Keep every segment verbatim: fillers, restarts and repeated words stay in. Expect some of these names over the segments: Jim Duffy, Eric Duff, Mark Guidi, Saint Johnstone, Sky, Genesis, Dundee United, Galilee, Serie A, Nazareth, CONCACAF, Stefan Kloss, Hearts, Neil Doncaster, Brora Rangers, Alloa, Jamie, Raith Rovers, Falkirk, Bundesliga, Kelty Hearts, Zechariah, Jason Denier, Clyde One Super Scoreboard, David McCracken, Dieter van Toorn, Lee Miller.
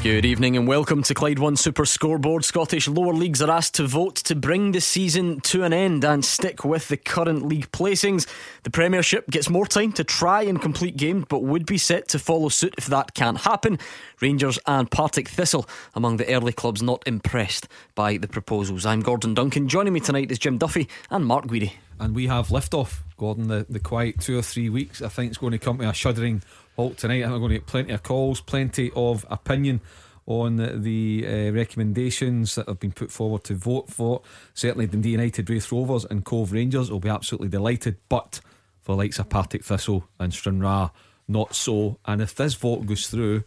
Good evening and welcome to Clyde One Super Scoreboard. Scottish lower leagues are asked to vote to bring the season to an end and stick with the current league placings. The Premiership gets more time to try and complete games, but would be set to follow suit if that can't happen. Rangers and Partick Thistle among the early clubs not impressed by the proposals. I'm Gordon Duncan. Joining me tonight is Jim Duffy and Mark Guidi. And we have liftoff, Gordon. The, the quiet two or three weeks I think is going to come to a shuddering halt tonight. I'm going to get plenty of calls, plenty of opinion on the uh, recommendations that have been put forward to vote for. Certainly Dundee United, Raith Rovers and Cove Rangers will be absolutely delighted, but for the likes of Partick Thistle and Stranraer, not so. And if this vote goes through,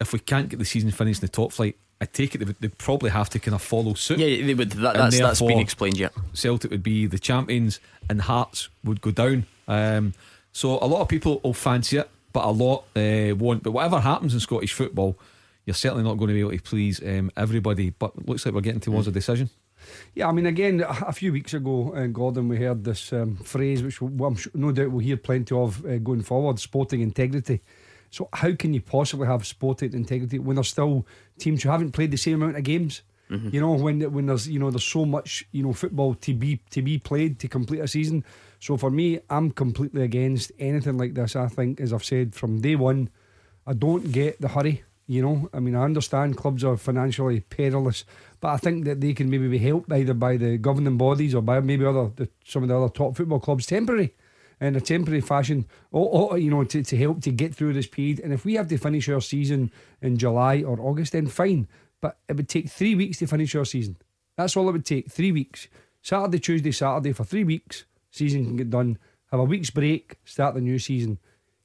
if we can't get the season finished in the top flight, I take it they would, they'd probably have to kind of follow suit. Yeah, they would. That, that's, that's been explained, yeah. Celtic would be the champions and Hearts would go down. Um, so a lot of people will fancy it, but a lot uh, won't. But whatever happens in Scottish football, you're certainly not going to be able to please um, everybody. But it looks like we're getting towards a decision. Yeah, I mean, again, a few weeks ago, uh, Gordon, we heard this um, phrase, which we'll, I'm sure, no doubt we'll hear plenty of uh, going forward: sporting integrity. So how can you possibly have sporting integrity when there's still teams who haven't played the same amount of games? Mm-hmm. You know, when when there's you know there's so much you know football to be to be played to complete a season. So for me, I'm completely against anything like this. I think, as I've said from day one, I don't get the hurry. You know, I mean, I understand clubs are financially perilous, but I think that they can maybe be helped either by the governing bodies or by maybe other the, some of the other top football clubs temporary. In a temporary fashion, or, or, you know, to, to help to get through this period. And if we have to finish our season in July or August, then fine. But it would take three weeks to finish our season. That's all it would take, three weeks. Saturday, Tuesday, Saturday for three weeks, season can get done. Have a week's break, start the new season.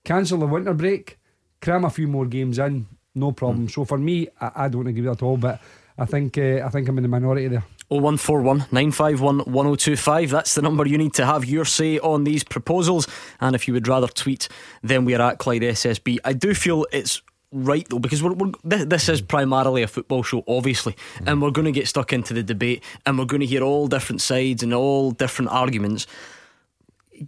Cancel the winter break, cram a few more games in, no problem. Mm. So for me, I, I don't agree with that at all, but I think uh, I think I'm in the minority there. oh one four one, nine five one, one oh two five. That's the number you need to have your say on these proposals. And if you would rather tweet, then we are at Clyde S S B. I do feel it's right though, because we're, we're, this is primarily a football show, obviously, and we're going to get stuck into the debate and we're going to hear all different sides and all different arguments.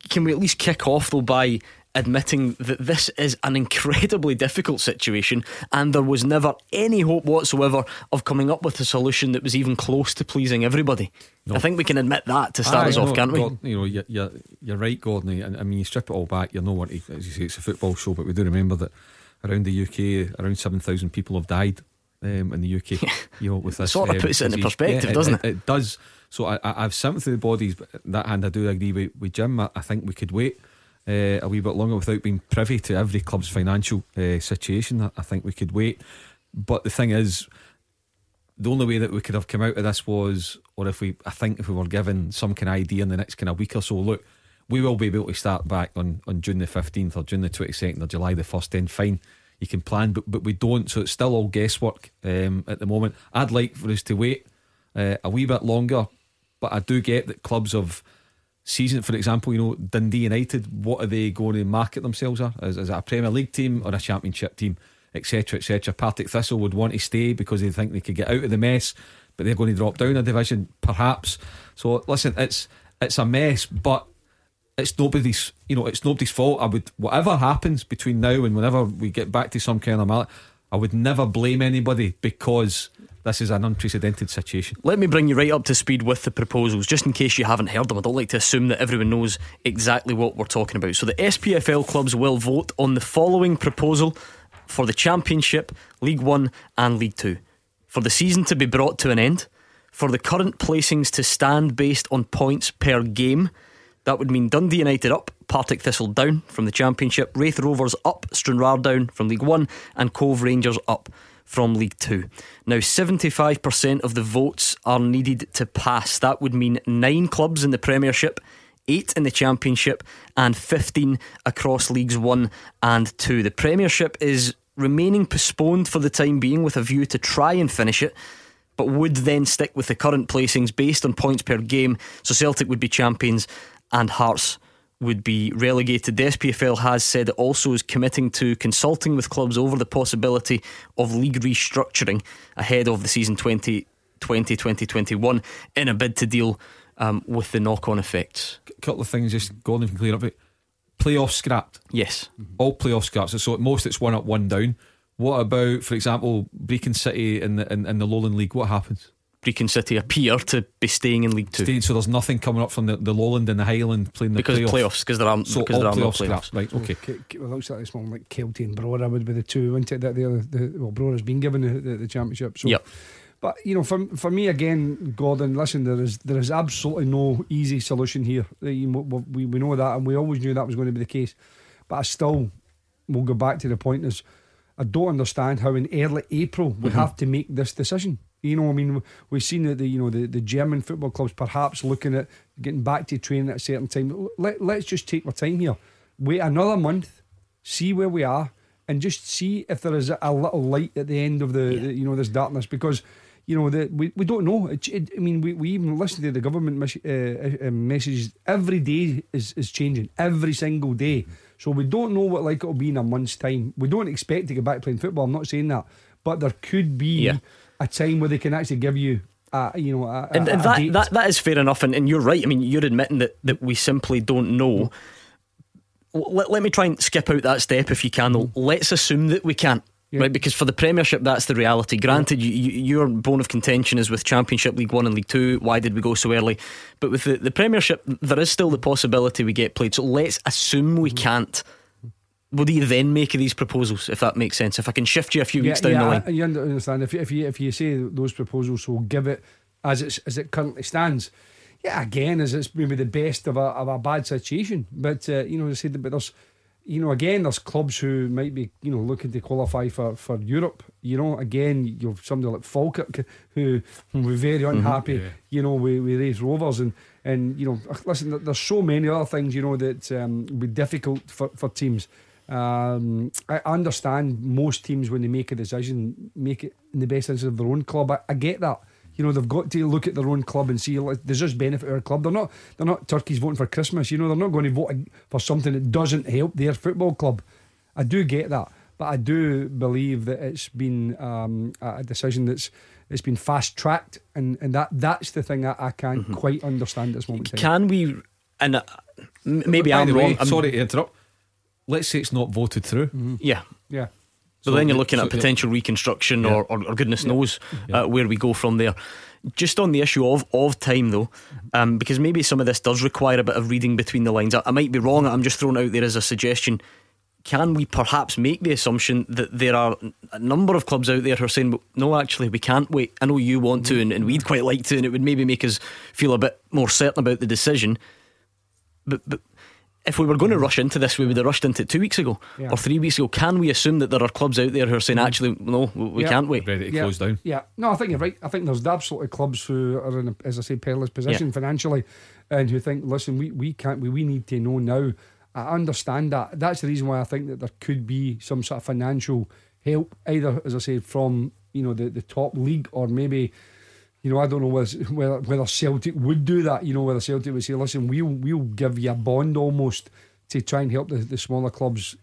Can we at least kick off though by admitting that this is an incredibly difficult situation and there was never any hope whatsoever of coming up with a solution that was even close to pleasing everybody? No. I think we can admit that to start I, us off, no, can't we? God, you know, you're, you're, you're right, Gordon. I, I mean, you strip it all back, you're no one to, as you say, it's a football show, but we do remember that around the U K, around seven thousand people have died um, in the U K. You know, with this, it sort of um, puts it into perspective, yeah, it, doesn't it? It, it does. So I, I have sympathy with the bodies, but on that hand, I do agree with, with Jim. I, I think we could wait Uh, a wee bit longer without being privy to every club's financial uh, situation. I think we could wait, but the thing is, the only way that we could have come out of this was, or if we, I think if we were given some kind of idea in the next kind of week or so, look, we will be able to start back on, on June the fifteenth or June the twenty-second or July the first, then fine, you can plan, but, but we don't, so it's still all guesswork um, at the moment. I'd like for us to wait uh, a wee bit longer, but I do get that clubs have season, for example, you know, Dundee United, what are they going to market themselves as? Is, is it a Premier League team or a Championship team, etc, etc? Partick Thistle would want to stay because they think they could get out of the mess, but they're going to drop down a division perhaps. So listen, it's it's a mess, but it's nobody's, you know, it's nobody's fault. I would, whatever happens between now and whenever we get back to some kind of mallet, I would never blame anybody because this is an unprecedented situation. Let me bring you right up to speed with the proposals, just in case you haven't heard them. I don't like to assume that everyone knows exactly what we're talking about. So the S P F L clubs will vote on the following proposal for the Championship, League One and League Two: for the season to be brought to an end, for the current placings to stand based on points per game. That would mean Dundee United up, Partick Thistle down from the Championship, Raith Rovers up, Stranraer down from League One, and Cove Rangers up from League Two. Now seventy-five percent of the votes are needed to pass. That would mean nine clubs in the Premiership, eight in the Championship, and fifteen across Leagues One and Two. The Premiership is remaining postponed for the time being with a view to try and finish it, but would then stick with the current placings based on points per game. So Celtic would be champions and Hearts would be relegated. The S P F L has said it also is committing to consulting with clubs over the possibility of league restructuring ahead of the season twenty twenty twenty twenty-one in a bid to deal um, with the knock-on effects. A couple of things just Gordon can clear up it. Playoff scrapped. Yes. All playoff scraps. So at most it's one up, one down. What about, for example, Brechin City in the in, in the Lowland League? What happens? Brechin City appear to be staying in League Two. Staying, so there's nothing coming up from the, the Lowland and the Highland playing the because playoffs. Playoffs, because there aren't, so because there are no playoffs. Right, okay. Well, it looks like this one, like Kelty and Brora would be the two, wouldn't it? That the, the well, Brora's been given the, the, the championship. So. Yep. But you know, for for me again, Gordon, listen, there is there is absolutely no easy solution here. We we know that, and we always knew that was going to be the case. But I still, we'll go back to the point is, I don't understand how in early April we mm-hmm. have to make this decision. You know, I mean, we've seen that the you know the, the German football clubs perhaps looking at getting back to training at a certain time. Let let's just take our time here. Wait another month, see where we are, and just see if there is a little light at the end of the, yeah. the you know this darkness, because you know that we, we don't know. It, it, I mean, we, we even listen to the government mes- uh, uh, messages every day is is changing every single day. So we don't know what like it'll be in a month's time. We don't expect to go back playing football. I'm not saying that, but there could be yeah. a time where they can actually give you, a, you know, a, and, a, and that, a date. that that is fair enough. And, and you're right. I mean, you're admitting that that we simply don't know. Let, let me try and skip out that step if you can. Let's assume that we can't. Yeah. Right, because for the Premiership, that's the reality. Granted, you, you, your bone of contention is with Championship, League One and League Two. Why did we go so early? But with the, the Premiership, there is still the possibility we get played. So let's assume we can't. What do you then make of these proposals, if that makes sense? If I can shift you a few yeah, weeks down yeah, the line. You understand, if you, if you, if you say those proposals, so give it as it's, as it currently stands. Yeah, again, as it's maybe the best of a, of a bad situation. But, uh, you know, I said, but there's... You know, again, there's clubs who might be, you know, looking to qualify for, for Europe. You know, again, you've somebody like Falkirk who were very unhappy. Mm-hmm, yeah. You know, with, with Raith Rovers and and you know, listen, there's so many other things. You know that um, would be difficult for for teams. Um, I understand most teams when they make a decision, make it in the best interest of their own club. I, I get that. You know, they've got to look at their own club and see, does this benefit our club? They're not they're not turkeys voting for Christmas. You know, they're not going to vote for something that doesn't help their football club. I do get that, but I do believe that it's been um, a decision that's it's been fast tracked, and, and that that's the thing I, I can't mm-hmm. quite understand at this moment. Can we? And uh, maybe I'm wrong. I'm sorry to interrupt. Let's say it's not voted through. Mm-hmm. Yeah, yeah. So, so then you're looking so at potential yeah. reconstruction yeah. Or, or, or goodness yeah. knows yeah. Uh, where we go from there. Just on the issue of, of time though, um, because maybe some of this does require a bit of reading between the lines. I, I might be wrong, I'm just throwing out there as a suggestion. Can we perhaps make the assumption that there are a number of clubs out there who are saying, no, actually we can't wait. I know you want to and, and we'd quite like to, and it would maybe make us feel a bit more certain about the decision. But But if we were going to rush into this, we would have rushed into it two weeks ago yeah. or three weeks ago. Can we assume that there are clubs out there who are saying, actually, no, we yeah. can't wait? Ready to yeah. close down. Yeah, no, I think you're right. I think there's absolutely clubs who are in, a, as I say, perilous position yeah. financially, and who think, listen, we, we can't, we, we need to know now. I understand that. That's the reason why I think that there could be some sort of financial help, either, as I say, from you know the, the top league, or maybe. You know, I don't know whether whether Celtic would do that. You know, whether Celtic would say, listen, we'll, we'll give you a bond almost to try and help the, the smaller clubs,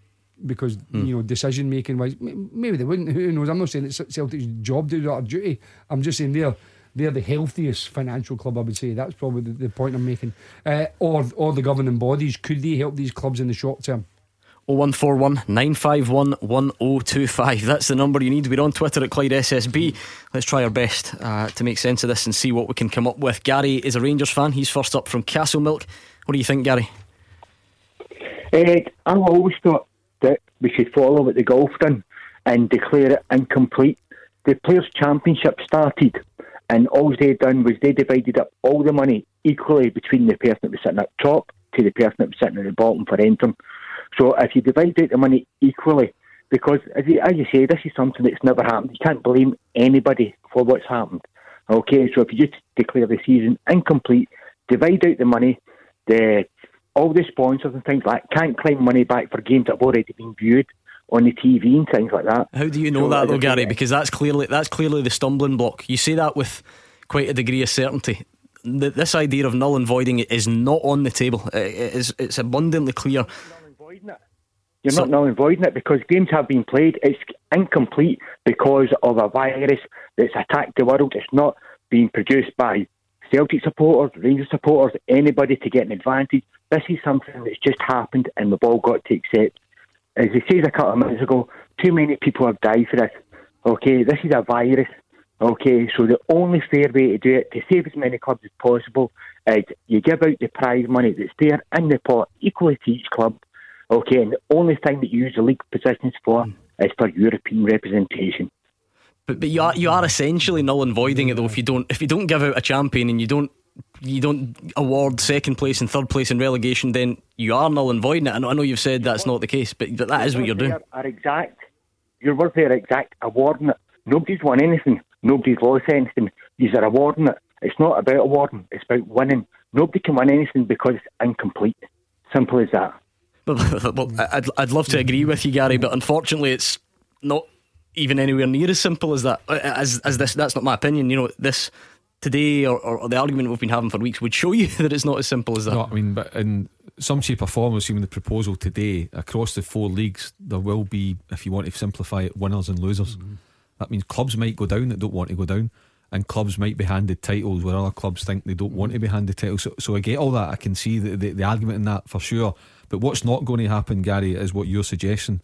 because, mm. you know, decision making wise, maybe they wouldn't. Who knows? I'm not saying it's Celtic's job to do that or duty. I'm just saying they're, they're the healthiest financial club, I would say. That's probably the, the point I'm making. Uh, or, or the governing bodies, could they help these clubs in the short term? oh one four one nine five one one oh two five. That's the number you need. We're on Twitter at Clyde S S B. Let's try our best uh, to make sense of this and see what we can come up with. Gary is a Rangers fan. He's first up from Castlemilk. What do you think, Gary? Ed, I've always thought that we should follow what the golf done and declare it incomplete. The Players' Championship started, and all they done was they divided up all the money equally between the person that was sitting up top to the person that was sitting at the bottom for entering. So if you divide out the money equally, because as you, as you say, this is something that's never happened. You can't blame anybody for what's happened. Okay, so if you just declare the season incomplete, divide out the money, the all the sponsors and things like that can't claim money back for games that have already been viewed on the T V and things like that. How do you know so that though, Gary? Because that's clearly that's clearly the stumbling block. You say that with quite a degree of certainty. th- this idea of null and voiding it is not on the table. It is, it's abundantly clear. You're so, not null and voiding it because games have been played. It's incomplete because of a virus that's attacked the world. It's not being produced by Celtic supporters, Rangers supporters, anybody to get an advantage. This is something that's just happened and we've all got to accept. As they said a couple of minutes ago, too many people have died for this. Okay, this is a virus. Okay, so the only fair way to do it, to save as many clubs as possible, is you give out the prize money that's there in the pot equally to each club. Okay, and the only thing that you use the league positions for is for European representation. But but you are you are essentially null and voiding it though if you don't if you don't give out a champion and you don't you don't award second place and third place in relegation, then you are null and voiding it. I know, I know you've said that's not the case, but that your is what you're doing. Are exact. Your words there are exact. Awarding it. Nobody's won anything. Nobody's lost anything. These are awarding it. It's not about awarding. It's about winning. Nobody can win anything because it's incomplete. Simple as that. Well, I'd I'd love to agree with you, Gary, but unfortunately, it's not even anywhere near as simple as that. As as this, that's not my opinion. You know, this today or, or the argument we've been having for weeks would show you that it's not as simple as that. No, I mean, but in some shape or form, we've seen the proposal today across the four leagues. There will be, if you want to simplify it, winners and losers. Mm-hmm. That means clubs might go down that don't want to go down, and clubs might be handed titles where other clubs think they don't want to be handed titles. So, so I get all that. I can see the, the the argument in that for sure. But what's not going to happen, Gary, is what you're suggesting.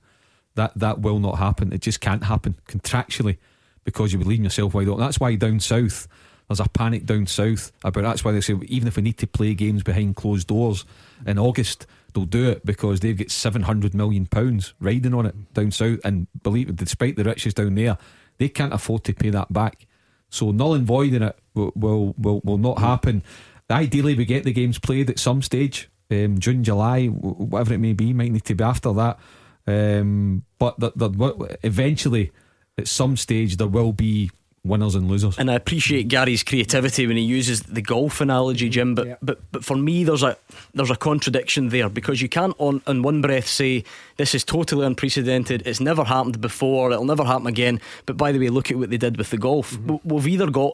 That that will not happen. It just can't happen contractually because you would leave yourself wide open. That's why down south there's a panic down south about. That's why they say even if we need to play games behind closed doors in August, they'll do it because they've got seven hundred million pounds riding on it down south. And believe, despite the riches down there, they can't afford to pay that back. So null and voiding it will will will, will not happen. Ideally, we get the games played at some stage. Um, June, July, whatever it may be, might need to be after that. Um, but the, the, eventually, at some stage, there will be winners and losers. And I appreciate Gary's creativity when he uses the golf analogy, Jim. But yeah. but, but for me, there's a there's a contradiction there because you can't on in one breath say this is totally unprecedented. It's never happened before. It'll never happen again. But by the way, look at what they did with the golf. Mm-hmm. We've either got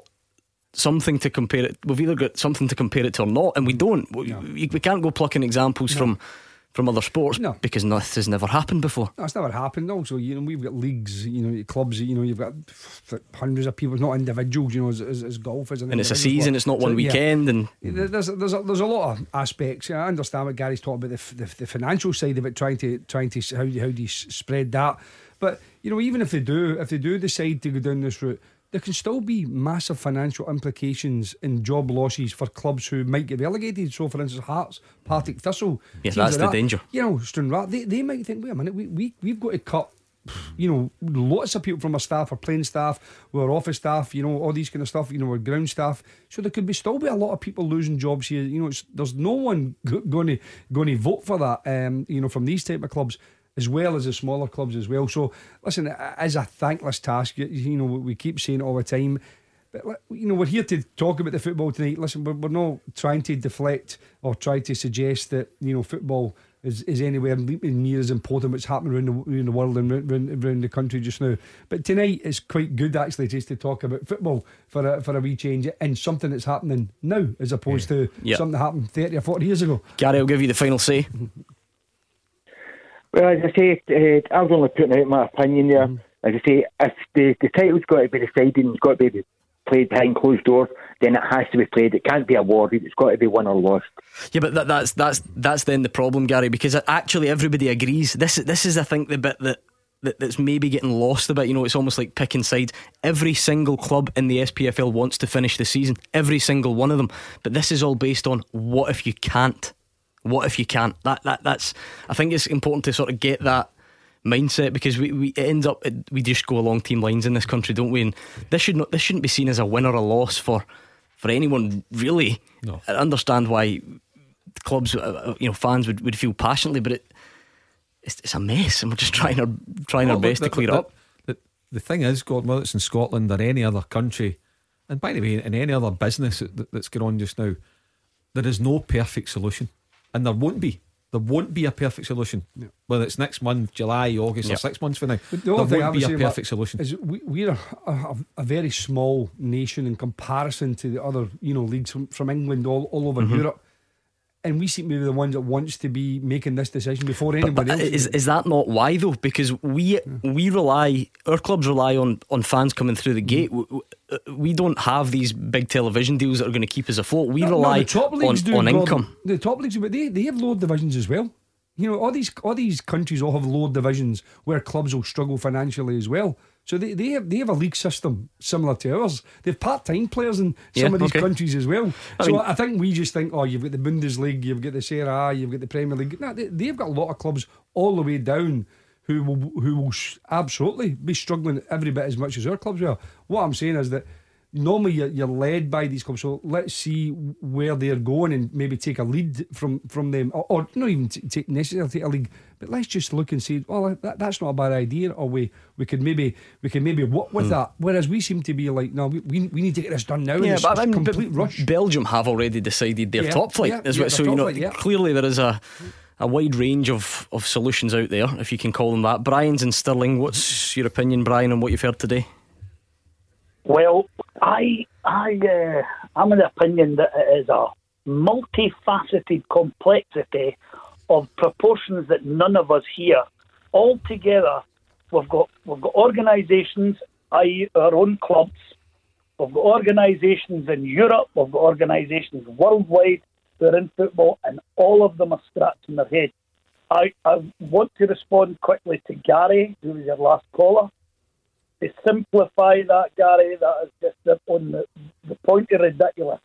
something to compare it we've either got something to compare it to or not, and we don't. We, no. we can't go plucking examples no. from from other sports no. because this has never happened before. No, it's never happened. Also, you know, we've got leagues, you know, clubs, you know, you've got hundreds of people, not individuals, you know, as, as, as golf is, and it's a season, it's not one so, weekend, yeah. and there's there's a, there's a lot of aspects. Yeah, I understand what Gary's talking about, the, the the financial side of it, trying to trying to how how do you spread that? But you know, even if they do, if they do decide to go down this route, there can still be massive financial implications and job losses for clubs who might get relegated. So, for instance, Hearts, Partick Thistle. Yes, that's like the that. danger. You know, Stranraer, they, they might think, wait a minute, we, we, we've got to cut, you know, lots of people from our staff, our playing staff, our office staff, you know, all these kind of stuff, you know, our ground staff. So there could be still be a lot of people losing jobs here. You know, it's, there's no one g- going to going to vote for that, um, you know, from these type of clubs, as well as the smaller clubs as well. So listen, it is a thankless task. You know, we keep saying it all the time, but you know, we're here to talk about the football tonight. Listen, we're, we're not trying to deflect or try to suggest that, you know, football is, is anywhere near as important what's happening around the, around the world and around, around the country just now. But tonight is quite good actually, just to talk about football for a, for a wee change, and something that's happening now as opposed to yep. something that happened thirty or forty years ago. Gary, I'll give you the final say. Well, as I say, uh, I was only putting out my opinion there. Mm. As I say, if the, the title's got to be decided and it's got to be played behind closed doors, then it has to be played. It can't be awarded. It's got to be won or lost. Yeah, but that, that's that's that's then the problem, Gary, because actually everybody agrees. This this is, I think, the bit that, that that's maybe getting lost a bit. You know, it's almost like picking sides. Every single club in the S P F L wants to finish the season. Every single one of them. But this is all based on what if you can't? What if you can't? That that that's. I think it's important to sort of get that mindset, because we we it ends up we just go along team lines in this country, don't we? And this should not this shouldn't be seen as a win or a loss for for anyone really. No. I understand why clubs, you know, fans would, would feel passionately, but it it's, it's a mess, and we're just trying our trying well, our best look, to clear the, it up. The, the thing is, God, whether it's in Scotland or any other country, and by the way, in any other business that, that's going on just now, there is no perfect solution. And there won't be. There won't be a perfect solution. No. Whether it's next month, July, August, yep. or six months from now, the there won't be a perfect solution. Is we, we're a, a, a very small nation in comparison to the other, you know, leagues from, from England all, all over mm-hmm. Europe. And we seem to be the ones that wants to be making this decision before anybody but, but else. Is is that not why though? Because we yeah. we rely, our clubs rely on on fans coming through the gate. We, we don't have these big television deals that are going to keep us afloat. We no, rely no, on, do, on income. The top leagues, but they they have lower divisions as well. You know, all these all these countries all have lower divisions where clubs will struggle financially as well. So they, they have they have a league system similar to ours. They have part-time players in some yeah, of these okay. countries as well. I so mean, I think we just think, oh, you've got the Bundesliga, you've got the Serie A, you've got the Premier League. No, they, they've got a lot of clubs all the way down who will who will absolutely be struggling every bit as much as our clubs are. What I'm saying is that normally you're, you're led by these clubs. So let's see where they're going and maybe take a lead from, from them, or, or not even t- take necessarily take a league. But let's just look and say, well, that, that's not a bad idea, or we, we could maybe we could maybe work with mm. that. Whereas we seem to be like, no, we we need to get this done now. Yeah, but I mean, complete rush. Belgium have already decided their yeah, top flight yeah, as well. Yeah, so you know, flight, yeah. clearly there is a a wide range of, of solutions out there, if you can call them that. Brian's in Stirling. What's your opinion, Brian, on what you've heard today? Well, I I uh, I'm of the opinion that it is a multifaceted complexity of proportions that none of us hear. All together, we've got we've got organisations, that is our own clubs. We've got organisations in Europe. We've got organisations worldwide that are in football, and all of them are scratching their head. I, I want to respond quickly to Gary, who was your last caller. To simplify that, Gary, that is just on the, the point of ridiculous.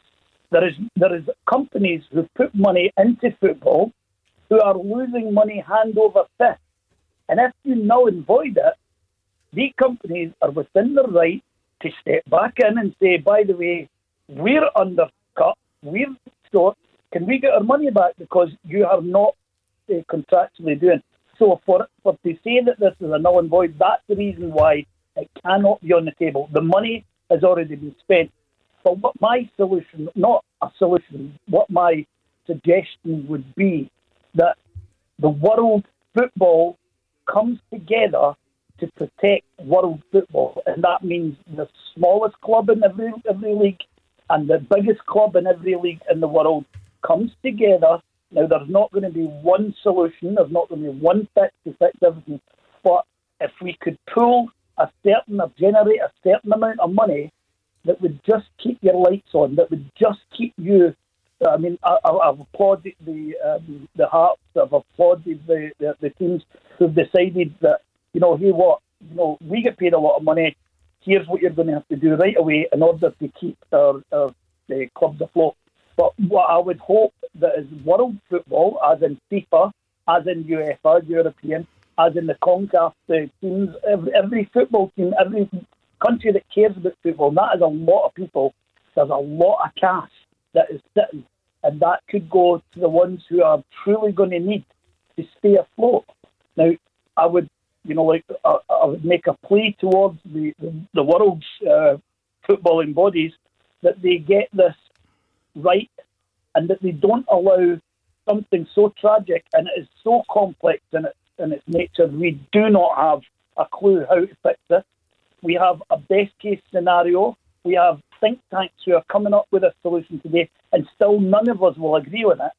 There is there is companies who put money into football who are losing money hand over fist. And if you null and void it, these companies are within their right to step back in and say, by the way, we're undercut, we're short, can we get our money back because you are not uh, contractually doing. So for, for to say that this is a null and void, that's the reason why it cannot be on the table. The money has already been spent. But what my solution, not a solution, what my suggestion would be that the world football comes together to protect world football. And that means the smallest club in every, every league and the biggest club in every league in the world comes together. Now, there's not going to be one solution. There's not going to be one fix to fix everything. But if we could pull a certain, or generate a certain amount of money that would just keep your lights on, that would just keep you... I mean, I, I've applauded the um, the Hearts. I've applauded the, the, the teams who've decided that, you know, hey, what, you know, we get paid a lot of money. Here's what you're going to have to do right away in order to keep our, our the clubs afloat. But what I would hope that is world football, as in FIFA, as in UEFA, European, as in the CONCACAF, the teams, every, every football team, every country that cares about football, and that is a lot of people. There's a lot of cash that is sitting, and that could go to the ones who are truly going to need to stay afloat. Now, I would, you know, like I, I would make a plea towards the the, the world's uh, footballing bodies that they get this right, and that they don't allow something so tragic and it is so complex in its in its nature. We do not have a clue how to fix this. We have a best case scenario. We have think tanks who are coming up with a solution today, and still none of us will agree with it.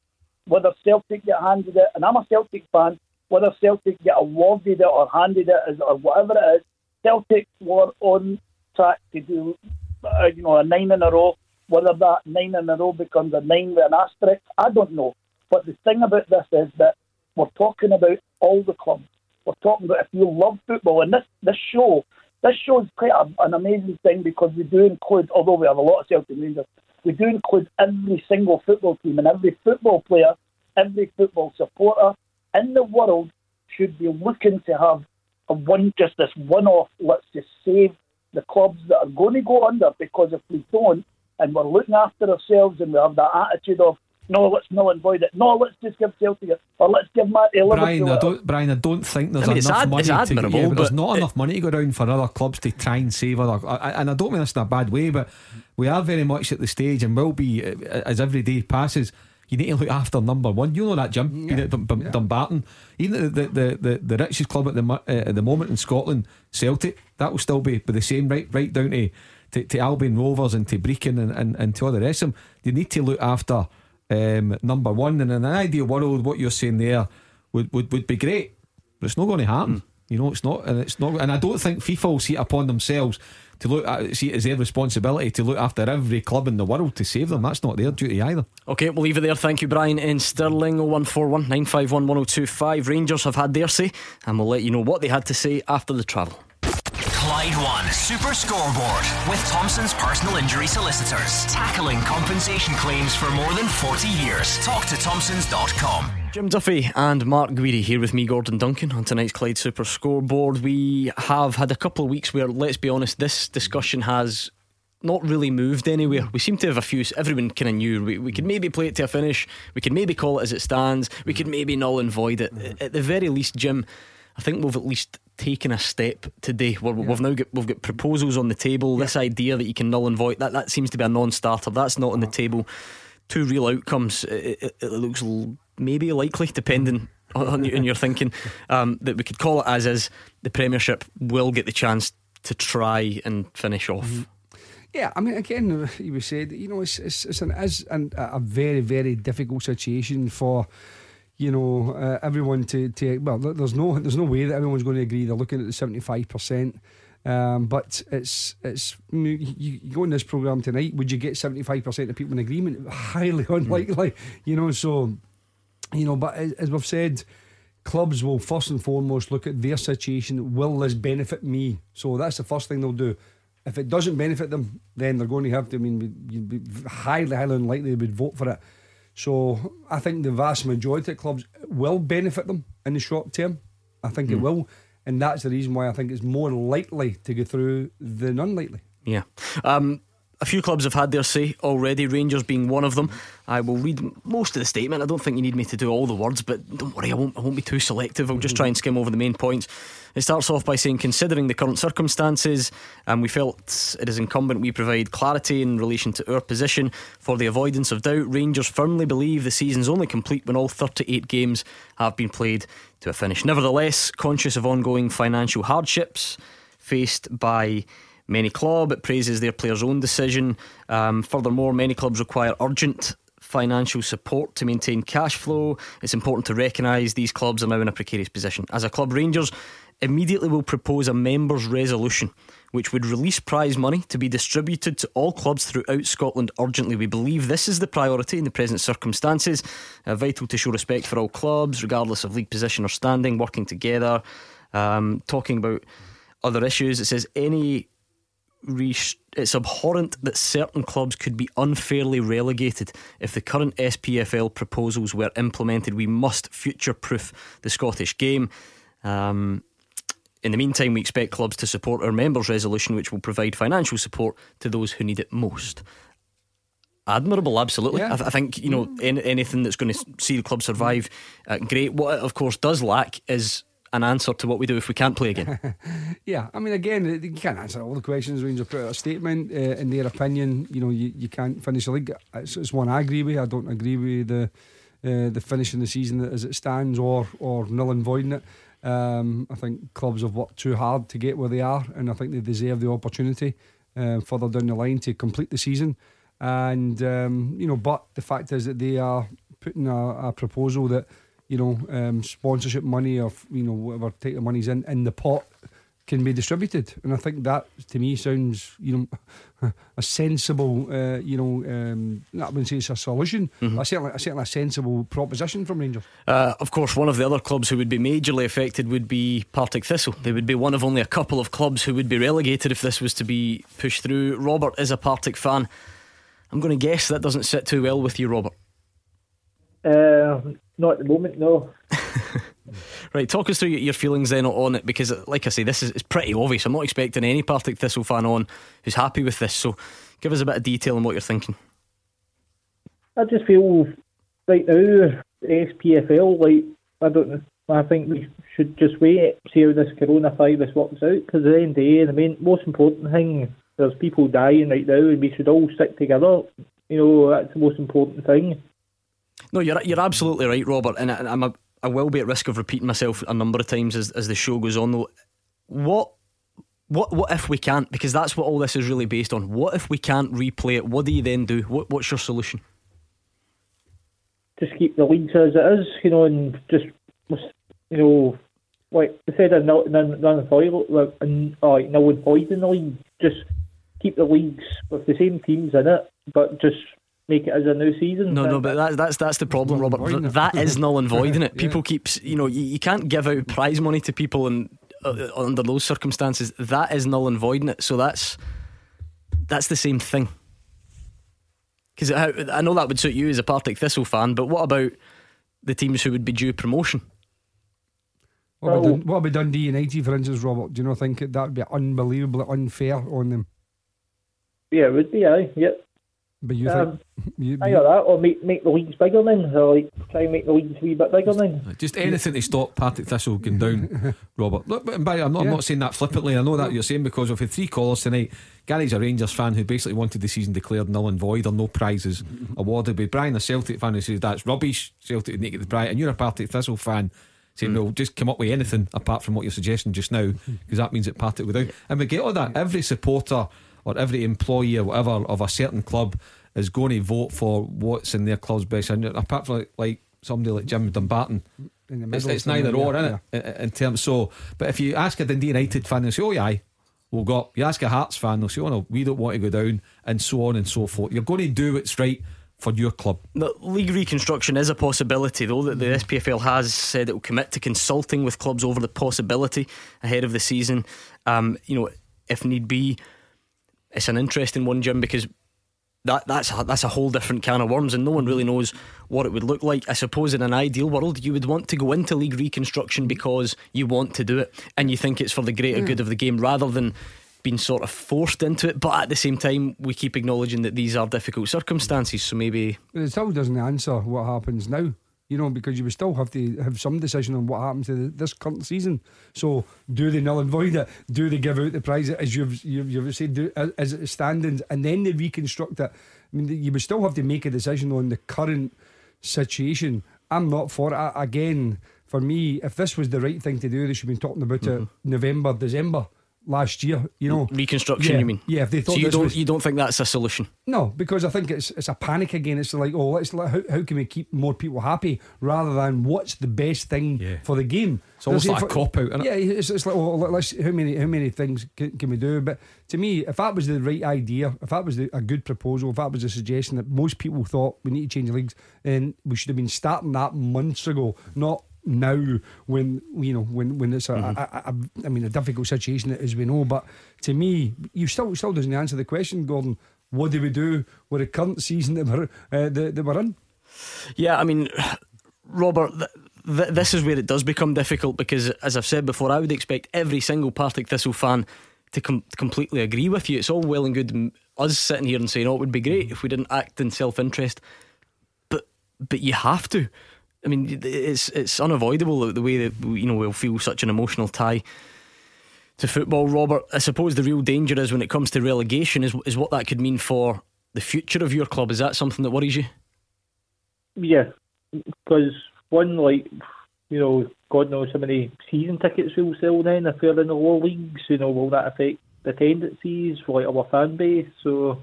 Whether Celtic get handed it, and I'm a Celtic fan, whether Celtic get awarded it or handed it or whatever it is, Celtic were on track to do uh, you know, a nine in a row. Whether that nine in a row becomes a nine with an asterisk, I don't know. But the thing about this is that we're talking about all the clubs. We're talking about if you love football, and this, this show This show is quite a, an amazing thing because we do include, although we have a lot of Celtic Rangers, we do include every single football team, and every football player, every football supporter in the world should be looking to have a one, just this one-off, let's just save the clubs that are going to go under, because if we don't, and we're looking after ourselves and we have that attitude of, no, let's null and void it. No, let's just give Celtic it. Or let's give Matt a Brian, I don't, Brian, I don't think there's I mean, enough ad, money to get, yeah, but there's not it, enough money to go down for other clubs to try and save other. And I don't mean this in a bad way, but we are very much at the stage and will be as every day passes. you need to look after number one. You know that, Jim, yeah, being at Dun- Dun- yeah. Dumbarton. Even the the, the the richest club at the uh, at the moment in Scotland, Celtic, that will still be, be the same, right right down to, to, to Albion Rovers and to Brechin and, and, and to all the rest of them. You need to look after um, number one. And in an ideal world, what you're saying there would, would, would be great, but it's not going to happen. Mm. You know, it's not, and it's not, and I don't think FIFA will see it upon themselves to look at, see it as their responsibility to look after every club in the world to save them. That's not their duty either. Okay, we'll leave it there. Thank you, Brian in Stirling. Zero one four one nine five one one zero two five. Rangers have had their say, and we'll let you know what they had to say after the travel. Clyde One Super Scoreboard with Thompson's personal injury solicitors, tackling compensation claims for more than forty years. Talk to thompsons dot com. Jim Duffy and Mark Guidi here with me, Gordon Duncan, on tonight's Clyde Super Scoreboard. We have had a couple of weeks where, let's be honest, this discussion has not really moved anywhere. We seem to have a few, everyone kind of knew we, we could maybe play it to a finish, we could maybe call it as it stands, we could maybe null and void it. At the very least, Jim, I think we've at least taken a step today. We're, yeah. We've now got, we've got proposals on the table. Yeah. This idea that you can null and void, that, that seems to be a non-starter. That's not on the table. Two real outcomes. It, it, it looks l- maybe likely, depending on you, and you're thinking um, that we could call it as is. The Premiership will get the chance to try and finish off. Mm-hmm. Yeah, I mean, again, you said, you know, it's it's, it's an is an, a very very difficult situation for, you know, uh, everyone to, to well, there's no there's no way that everyone's going to agree. They're looking at the seventy-five percent. Um, but it's it's you, you go on this programme tonight, would you get seventy-five percent of people in agreement? Highly unlikely, you know. So, you know, but as we've said, clubs will first and foremost look at their situation. Will this benefit me? So that's the first thing they'll do. If it doesn't benefit them, then they're going to have to, I mean, you'd be highly, highly unlikely they would vote for it. So I think the vast majority of clubs will benefit them in the short term. I think mm. it will. And that's the reason why I think it's more likely to go through than unlikely. Yeah. Um, a few clubs have had their say already, Rangers being one of them. I will read most of the statement. I don't think you need me to do all the words, but don't worry, I won't, I won't be too selective. I'll just try and skim over the main points. It starts off by saying, considering the current circumstances, um, we felt it is incumbent we provide clarity in relation to our position. For the avoidance of doubt, Rangers firmly believe the season's only complete when all thirty-eight games have been played to a finish. Nevertheless, conscious of ongoing financial hardships faced by many clubs, it praises their players' own decision. Um, furthermore, many clubs require urgent financial support to maintain cash flow. It's important to recognise these clubs are now in a precarious position. As a club, Rangers immediately will propose a members' resolution which would release prize money to be distributed to all clubs throughout Scotland urgently. We believe this is the priority in the present circumstances, uh, vital to show respect for all clubs regardless of league position or standing, working together. Um, talking about other issues, it says any it's abhorrent that certain clubs could be unfairly relegated. If the current S P F L proposals were implemented, we must future-proof the Scottish game. Um, in the meantime, we expect clubs to support our members' resolution, which will provide financial support to those who need it most. Admirable, absolutely. Yeah. I, th- I think, you know, any, anything that's going to see the club survive, uh, great. What it, of course, does lack is an answer to what we do if we can't play again. Yeah, I mean, again, you can't answer all the questions. Rangers put out a statement, uh, in their opinion, you know, you, you can't finish the league. It's, it's one I agree with. I don't agree with the uh, the finishing the season as it stands, or or null and voiding it. Um, I think clubs have worked too hard to get where they are, and I think they deserve the opportunity uh, further down the line to complete the season. And um, you know, but the fact is that they are putting a, a proposal that, you know, um, sponsorship money or, you know, whatever, take the money's in in the pot can be distributed. And I think that, to me, sounds, you know, a sensible, uh, you know, um, I wouldn't say it's a solution, mm-hmm. but certainly, certainly a sensible proposition from Rangers. Uh, of course, one of the other clubs who would be majorly affected would be Partick Thistle. They would be one of only a couple of clubs who would be relegated if this was to be pushed through. Robert is a Partick fan. I'm going to guess that doesn't sit too well with you, Robert. Um... Uh... Not at the moment, no. Right, talk us through your feelings then on it, because like I say, this is it's pretty obvious. I'm not expecting any Partick Thistle fan on who's happy with this, so give us a bit of detail on what you're thinking. I just feel right now the S P F L, like, I don't know, I think we should just wait, see how this Corona virus works out, because at the end of the day, the main, most important thing, there's people dying right now and we should all stick together. You know, that's the most important thing. No, you're you're absolutely right, Robert. And I, I'm a, I will be at risk of repeating myself a number of times as as the show goes on. Though, what what what if we can't? Because that's what all this is really based on. What if we can't replay it? What do you then do? What what's your solution? Just keep the leagues as it is, you know, and just you know, like they said, no, none, none like, and uh, null and void in the league. Just keep the leagues with the same teams in it, but just make it as a new season. No, no, but that's that's that's the problem, Robert. Void, that is null and void, isn't it? People yeah. keep, you know, you, you can't give out prize money to people and uh, under those circumstances. That is null and void, isn't it? So that's that's the same thing. Because I know that would suit you as a Partick Thistle fan, but what about the teams who would be due promotion? What about, oh. Dun- what about Dundee United, for instance, Robert? Do you not think that would be unbelievably unfair on them? Yeah, it would be, aye, yep. But you um, think you, I got that, or make, make the leagues bigger then, or like try and make the leagues a wee bit bigger then. Just anything to stop Partick Thistle going down, Robert. Look, and by I'm not, yeah. I'm not saying that flippantly. I know that you're saying because we've had three callers tonight. Gary's a Rangers fan who basically wanted the season declared null and void or no prizes awarded. With Brian, a Celtic fan, who says that's rubbish. Celtic would make the prize, and you're a Partick Thistle fan. Saying, no, just come up with anything apart from what you're suggesting just now, because that means it parted without. And we get all that. Every supporter or every employee or whatever of a certain club is going to vote for what's in their club's best interest, apart from like, like somebody like Jim Dumbarton. It's, it's neither or, yeah, isn't yeah. it? In terms, so, but if you ask a Dundee United fan, they'll say, oh, yeah, we'll go up. You ask a Hearts fan, they'll say, oh, no, we don't want to go down, and so on and so forth. You're going to do what's right for your club. The league reconstruction is a possibility, though, that the S P F L has said it will commit to consulting with clubs over the possibility ahead of the season, um, you know, if need be. It's an interesting one, Jim, because that that's a, that's a whole different can of worms, and no one really knows what it would look like. I suppose in an ideal world, you would want to go into league reconstruction because you want to do it and you think it's for the greater mm. good of the game, rather than been sort of forced into it. But at the same time, we keep acknowledging that these are difficult circumstances, so maybe it still doesn't answer what happens now, you know, because you would still have to have some decision on what happens to the, this current season. So do they null and void it? Do they give out the prize as you've you've, you've said, do, as it stands, and then they reconstruct it? I mean, you would still have to make a decision on the current situation. I'm not for it. Again, for me, if this was the right thing to do, they should have been talking about mm-hmm. it November, December last year, you know. Reconstruction, yeah, you mean? Yeah, if they thought so. You don't was, you don't think that's a solution? No, because I think it's it's a panic again. It's like, oh, let's how, how can we keep more people happy rather than what's the best thing yeah. for the game. It's almost like for, a cop out, isn't yeah, it? Yeah, it's, it's like, oh, let's how many how many things can, can we do? But to me, if that was the right idea, if that was the, a good proposal, if that was a suggestion that most people thought we need to change the leagues, then we should have been starting that months ago, not now, when you know when when it's a, mm-hmm. a, a, a I mean a difficult situation as we know. But to me, you still still doesn't answer the question, Gordon. What do we do with the current season that we're uh, that, that we're in? Yeah, I mean, Robert, th- th- this is where it does become difficult, because as I've said before, I would expect every single Partick Thistle fan to com- completely agree with you. It's all well and good us sitting here and saying, oh, it would be great if we didn't act in self interest, but but you have to. I mean, it's it's unavoidable the way that, you know, we'll feel such an emotional tie to football, Robert. I suppose the real danger is when it comes to relegation is is what that could mean for the future of your club. Is that something that worries you? Yeah, because one, like, you know, God knows how many season tickets we'll sell then if we're in the lower leagues. You know, will that affect the tendencies for like our fan base? So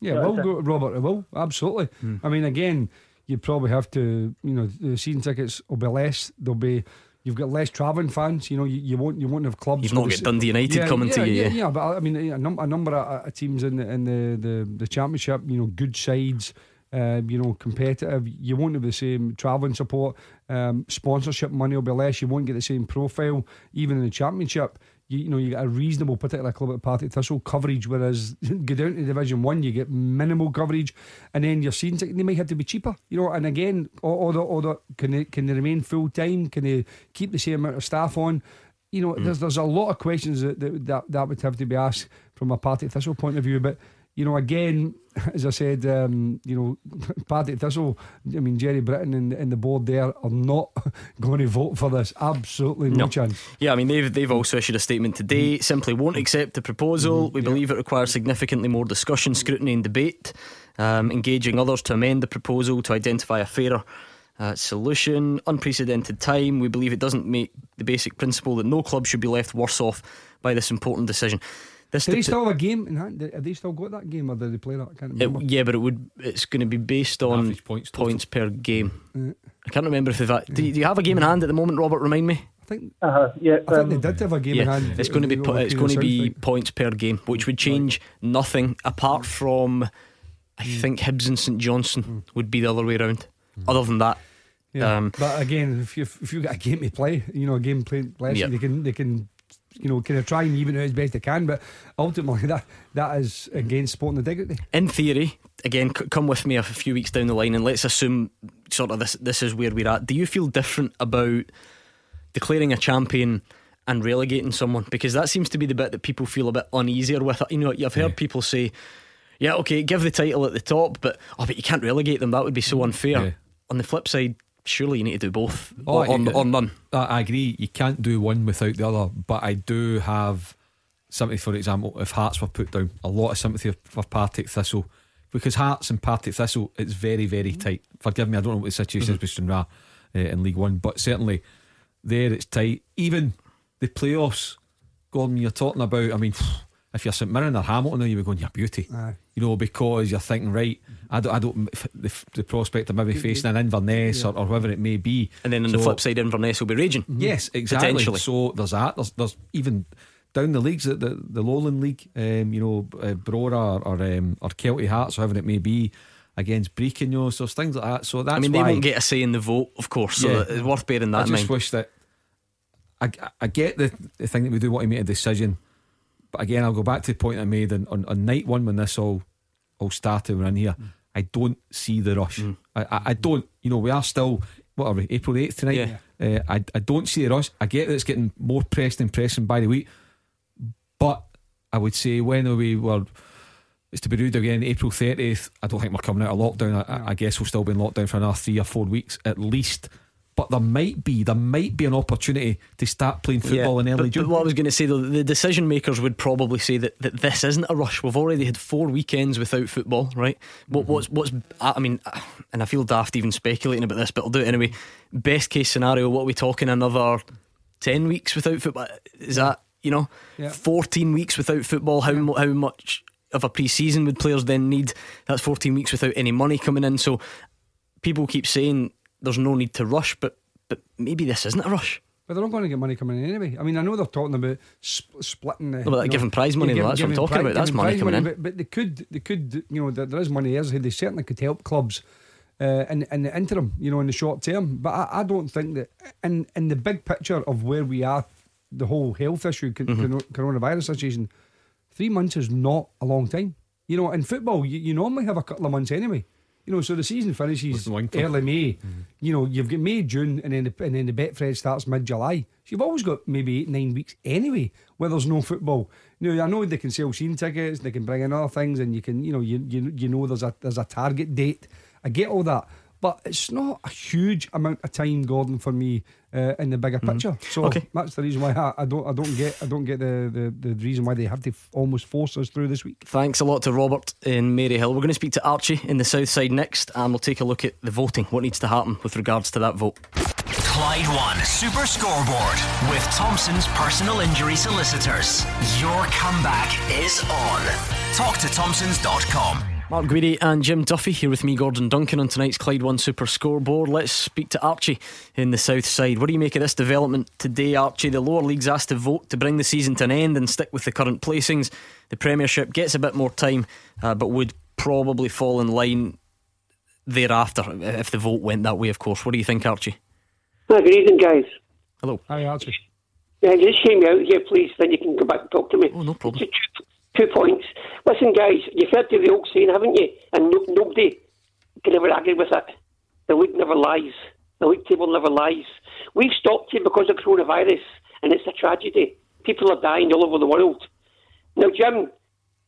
yeah, it will go, Robert. It will, absolutely. Hmm. I mean, again, you probably have to, you know, the season tickets will be less. There'll be, you've got less travelling fans. You know, you, you won't, you won't have clubs. You've not got Dundee United yeah, coming yeah, to you. Yeah, yeah, yeah, but I mean, a, num- a number of uh, teams in the in the, the, the championship, you know, good sides, uh, you know, competitive. You won't have the same travelling support. Um, sponsorship money will be less. You won't get the same profile, even in the championship. You, you know, you get a reasonable particular club at Partick Thistle coverage, whereas go down to Division One, you get minimal coverage, and then your seasons, they might have to be cheaper, you know. And again, or, or, the, or the, can they can they remain full time? Can they keep the same amount of staff on? You know, mm. there's there's a lot of questions that that, that that would have to be asked from a Partick Thistle point of view. But you know, again, as I said, um, you know, Partick Thistle, I mean, Jerry Britton and, and the board there are not going to vote for this. Absolutely no, no chance. Yeah, I mean, they've, they've also issued a statement today. Mm. Simply won't accept the proposal. Mm, we yeah. believe it requires significantly more discussion, scrutiny and debate. Um, engaging others to amend the proposal to identify a fairer uh, solution. Unprecedented time. We believe it doesn't make the basic principle that no club should be left worse off by this important decision. This do they still have a game in hand? Have they still got that game, or do they play that? I can't remember. It, yeah, but it would. It's going to be based on points, points per game. Yeah. I can't remember if they've. Do you, do you have a game in hand at the moment, Robert? Remind me. I think. Uh, yeah, I um, think they did have a game yeah, in hand. It's going to be. Po- it's going to be thing. points per game, which would change nothing apart from. I think Hibs and Saint Johnstone mm. would be the other way around. Mm. Other than that, yeah. Um, but again, if you if you got a game to play, you know, a game played less, yep. they can they can. You know, kind of try and even out as best they can, but ultimately that that is against sporting integrity. In theory, again, c- come with me a few weeks down the line, and let's assume sort of this this is where we're at. Do you feel different about declaring a champion and relegating someone? Because that seems to be the bit that people feel a bit uneasier with. You know, I've heard yeah. people say, "Yeah, okay, give the title at the top, but oh, but you can't relegate them. That would be so unfair." Yeah. On the flip side, surely you need to do both oh, or, or none. I agree. You can't do one without the other. But I do have sympathy. For example, if Hearts were put down, a lot of sympathy for Partick Thistle, because Hearts and Partick Thistle, it's very very tight. Forgive me, I don't know what the situation mm-hmm. is with Stranraer uh, in League One, but certainly there it's tight. Even the playoffs, Gordon, you're talking about, I mean, if you're Saint Mirren or Hamilton, you'll be going, "Your beauty." Aye. You know, because you're thinking, right, I don't, I don't the, the prospect of maybe facing an Inverness yeah. or, or whoever it may be. And then on so, the flip side, Inverness will be raging. Yes, exactly. So there's that. There's, there's even down the leagues, the the, the Lowland League, um, you know, uh, Brora or or, um, or Kelty Hearts, however it may be, against Brechin, you know, so there's things like that. So that's I mean, they won't get a say in the vote, of course. So yeah, it's worth bearing that in mind. I just mind. wish that I, I get the, the thing that we do want to make a decision. But again, I'll go back to the point I made on, on, on night one when this all all started. We're in here. Mm. I don't see the rush. Mm. I, I, I don't. You know, we are still what are we? April the eighth tonight. Yeah. Uh, I I don't see the rush. I get that it's getting more pressed and pressing by the week. But I would say when are we were. It's to be rude again. April thirtieth. I don't think we're coming out of lockdown. I, I guess we'll still be in lockdown for another three or four weeks at least. But there might be There might be an opportunity to start playing football yeah, in early but, June. But what I was going to say though, the decision makers would probably say that, that this isn't a rush. We've already had four weekends without football, right? What, mm-hmm. what's, what's I mean, and I feel daft even speculating about this, but I'll do it anyway. Best case scenario, what are we talking? Another ten weeks without football? Is that, you know, yeah. fourteen weeks without football? How yeah. how much of a pre-season would players then need? That's fourteen weeks without any money coming in. So people keep saying there's no need to rush, but but maybe this isn't a rush. But they're not going to get money coming in anyway. I mean, I know they're talking about sp- splitting the, well, like giving know, prize money. Give, that's what I'm talking prize, about. That's money coming money, in. But, but they could, they could, you know, there, there is money there. They certainly could help clubs uh, in in the interim, you know, in the short term. But I, I don't think that in in the big picture of where we are, the whole health issue, mm-hmm. coronavirus situation, three months is not a long time. You know, in football, you, you normally have a couple of months anyway. You know, so the season finishes early May. Mm-hmm. You know, you've got May, June, and then the, and then the Betfred starts mid-July. So you've always got maybe eight, nine weeks anyway where there's no football. You know, I know they can sell season tickets, they can bring in other things, and you can, you know, you you you know there's a there's a target date. I get all that, but it's not a huge amount of time, Gordon, for me uh, in the bigger mm-hmm. picture. So okay. that's the reason why I, I don't I don't get I don't get the, the, the reason why they have to f- almost force us through this week. Thanks a lot to Robert in Maryhill. We're going to speak to Archie in the South Side next, and we'll take a look at the voting. What needs to happen with regards to that vote? Clyde One Super Scoreboard with Thompson's personal injury solicitors. Your comeback is on. Talk to Thompsons dot com. Mark Guidi and Jim Duffy here with me, Gordon Duncan, on tonight's Clyde One Super Scoreboard. Let's speak to Archie in the South Side. What do you make of this development today, Archie? The lower leagues asked to vote to bring the season to an end and stick with the current placings. The Premiership gets a bit more time, uh, but would probably fall in line thereafter if the vote went that way, of course. What do you think, Archie? Well, good evening, guys. Hello. Hi, Archie. Yeah, just hear me out here, please, then you can go back and talk to me. Oh, no problem. Two points. Listen, guys, you've heard the old saying, haven't you? And no, nobody can ever argue with it. The league never lies. The league table never lies. We've stopped it because of coronavirus, and it's a tragedy. People are dying all over the world. Now, Jim,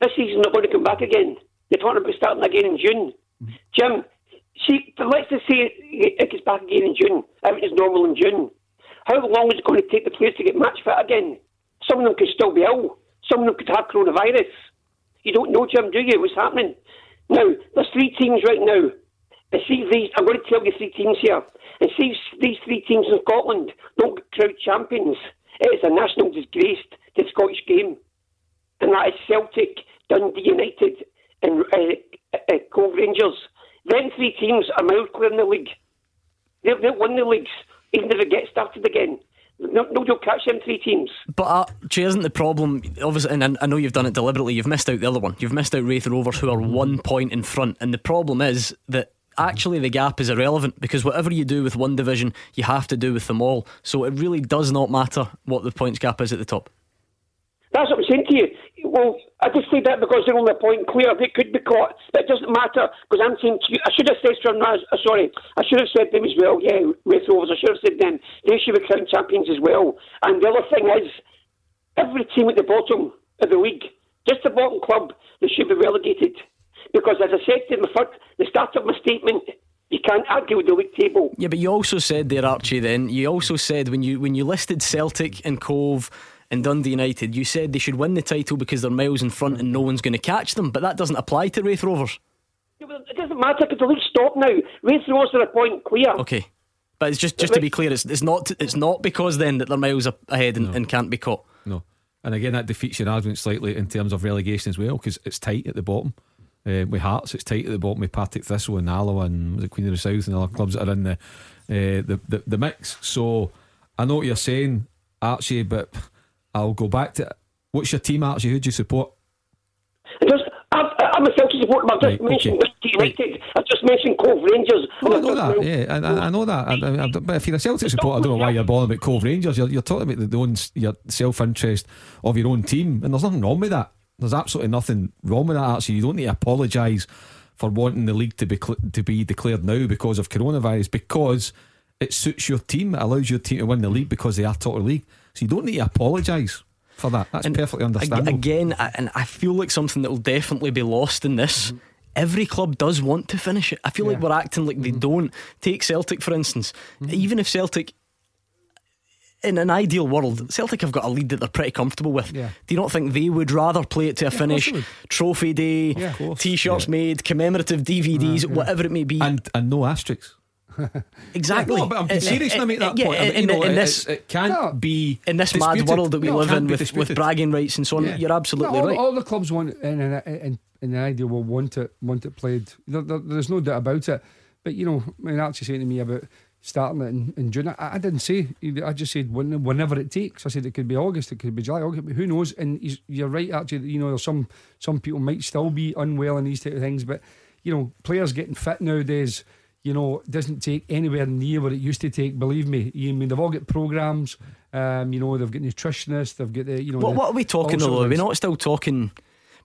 this season's not going to come back again. They're talking about starting again in June. Jim, see, let's just say it gets back again in June. Everything's normal in June. How long is it going to take the players to get match fit again? Some of them could still be ill. Some of them could have coronavirus. You don't know, Jim, do you, what's happening? Now, there's three teams right now. And see these, I'm going to tell you three teams here. And see these three teams in Scotland don't get crowd champions. It is a national disgrace to the Scottish game. And that is Celtic, Dundee United and uh, uh, Cove Rangers. Them three teams are miles clear in the league. They've not won the leagues, even if it gets started again. No, no, you'll catch them three teams. But uh, Jay, isn't the problem, obviously, and I know you've done it deliberately, you've missed out the other one. You've missed out Raith Rovers, who are one point in front. And the problem is that actually the gap is irrelevant, because whatever you do with one division, you have to do with them all. So it really does not matter what the points gap is at the top. That's what I'm saying to you. Well, I just say that because they're only a point clear. They could be caught, but it doesn't matter, because I'm saying to you, I should have said Stranraer, sorry, I should have said them as well. Yeah, Raith Rovers, I should have said them. They should be crowned champions as well. And the other thing is, every team at the bottom of the league, just the bottom club, they should be relegated. Because as I said to the start of my statement, you can't argue with the league table. Yeah, but you also said there, Archie, then, you also said when you when you listed Celtic and Cove and Dundee United, you said they should win the title because they're miles in front and no one's going to catch them. But that doesn't apply to Raith Rovers. Yeah, well, it doesn't matter because the league's stopped now. Raith Rovers are a point clear. Okay, but it's just, just to be clear, it's, it's not it's not because then that they're miles ahead and, no. and can't be caught. No, and again that defeats your argument slightly in terms of relegation as well, because it's tight at the bottom. Uh, with Hearts, it's tight at the bottom with Partick Thistle and Alloa and the Queen of the South and other clubs that are in the, uh, the, the the mix. So I know what you're saying, Archie, but I'll go back to it. What's your team, Archie? Who do you support? I just, I'm, I'm a Celtic supporter, but I've just right, mentioned okay. United. Right. I've just mentioned Cove Rangers. Well, I, know that, yeah, I, I know that. I know that. But if you're a Celtic supporter, I don't know why you're bothering about Cove Rangers. You're, you're talking about the own, your self-interest of your own team, and there's nothing wrong with that. There's absolutely nothing wrong with that, actually. You don't need to apologise for wanting the league to be cl- to be declared now because of coronavirus, because it suits your team. It allows your team to win the league because they are top of the league. So you don't need to apologise for that. That's and perfectly understandable. Again, I, and I feel like something that will definitely be lost in this. Mm-hmm. Every club does want to finish it. I feel yeah. like we're acting like they mm-hmm. don't. Take Celtic, for instance. Mm-hmm. Even if Celtic, in an ideal world, Celtic have got a lead that they're pretty comfortable with. Yeah. Do you not think they would rather play it to a yeah, finish? Trophy day, yeah, t-shirts yeah. made, commemorative D V Ds, uh, yeah. whatever it may be, and and no asterisks. Exactly. No, but I'm it, serious. It, I make that yeah, point. I mean, in, you know, in this, it, it can't no, be in this disputed. mad world that we no, live in with, with bragging rights and so on. Yeah. You're absolutely no, all, right. All the clubs want in in, in, in the ideal will want it want it played. There, there, there's no doubt about it. But you know, when Archie's saying to me about starting it in, in June, I, I didn't say, I just said when, whenever it takes. I said it could be August, it could be July, August, but who knows. And he's, you're right, actually, you know, there's some some people might still be unwell and these type of things, but you know, players getting fit nowadays, you know, doesn't take anywhere near what it used to take, believe me. I mean, they've all got programmes, um, you know, they've got nutritionists, they've got the, you know, what, the, what are we talking though? Are we not still talking?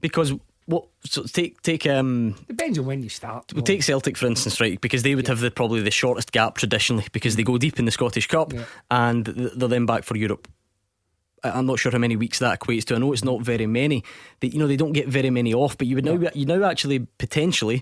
Because What so take take um depends on when you start. We'll take Celtic, for instance, right? Because they would yeah. have the probably the shortest gap traditionally, because they go deep in the Scottish Cup yeah. and they're then back for Europe. I'm not sure how many weeks that equates to. I know it's not very many. They, you know, they don't get very many off, but you would now yeah. you now actually potentially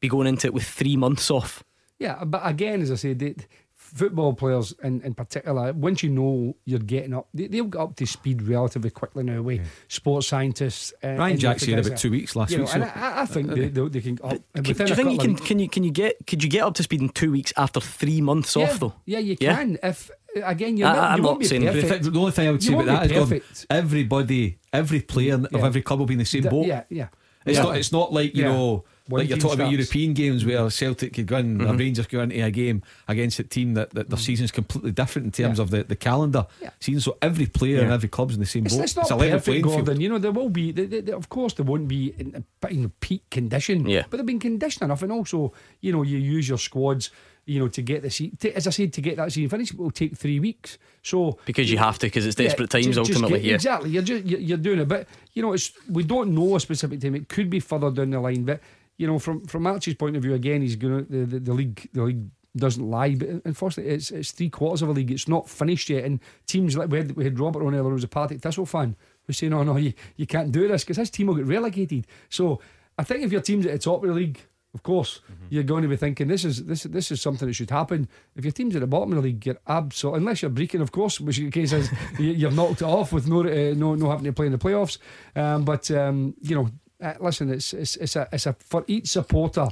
be going into it with three months off. Yeah, but again, as I say, they, football players in, in particular, once you know you're getting up, they, they'll get up to speed relatively quickly now with yeah. sports scientists. Uh, Ryan Jack's here about two weeks last you know, week. So I, I think they, they, they can get up. Can, do you think you can, can you can you get could you get up to speed in two weeks after three months yeah, off though? Yeah, you yeah? can. If again, you're I, not, I'm you not saying perfect. The only thing I would say about that perfect. is God, everybody, every player yeah. of every club will be in the same the, boat. Yeah, yeah. It's yeah. not. It's not like you yeah. know. One like you're talking starts. about European games where Celtic could go in, mm-hmm. and Rangers go into a game against a team that, that their season's completely different in terms yeah. of the, the calendar yeah. season. So every player yeah. and every club's in the same it's, boat. It's not it's perfect, playing Gordon. Field. You know, there will be, they, they, they, of course, there won't be in, in peak condition, yeah. but they've been conditioned enough, and also, you know, you use your squads. You know, to get the season, as I said, to get that season finished will take three weeks. So because you have to, because it's desperate yeah, times just, ultimately. Just get, yeah, exactly. You're just you're, you're doing it, but you know, it's we don't know a specific time. It could be further down the line, but you know, from from Archie's point of view, again, he's going the, the the league the league doesn't lie, but unfortunately, it's it's three quarters of a league. It's not finished yet, and teams like we had we had Robert on earlier, who was a Partick Thistle fan, was saying, oh no, you, you can't do this because this team will get relegated. So I think if your team's at the top of the league, of course, mm-hmm. you're going to be thinking this is this this is something that should happen. If your team's at the bottom of the league, you're absolutely, unless you're breaking, of course, which the case is you're knocked it off with no uh, no no having to play in the playoffs. Um, but um, you know, uh, listen, it's it's it's a it's a for each supporter,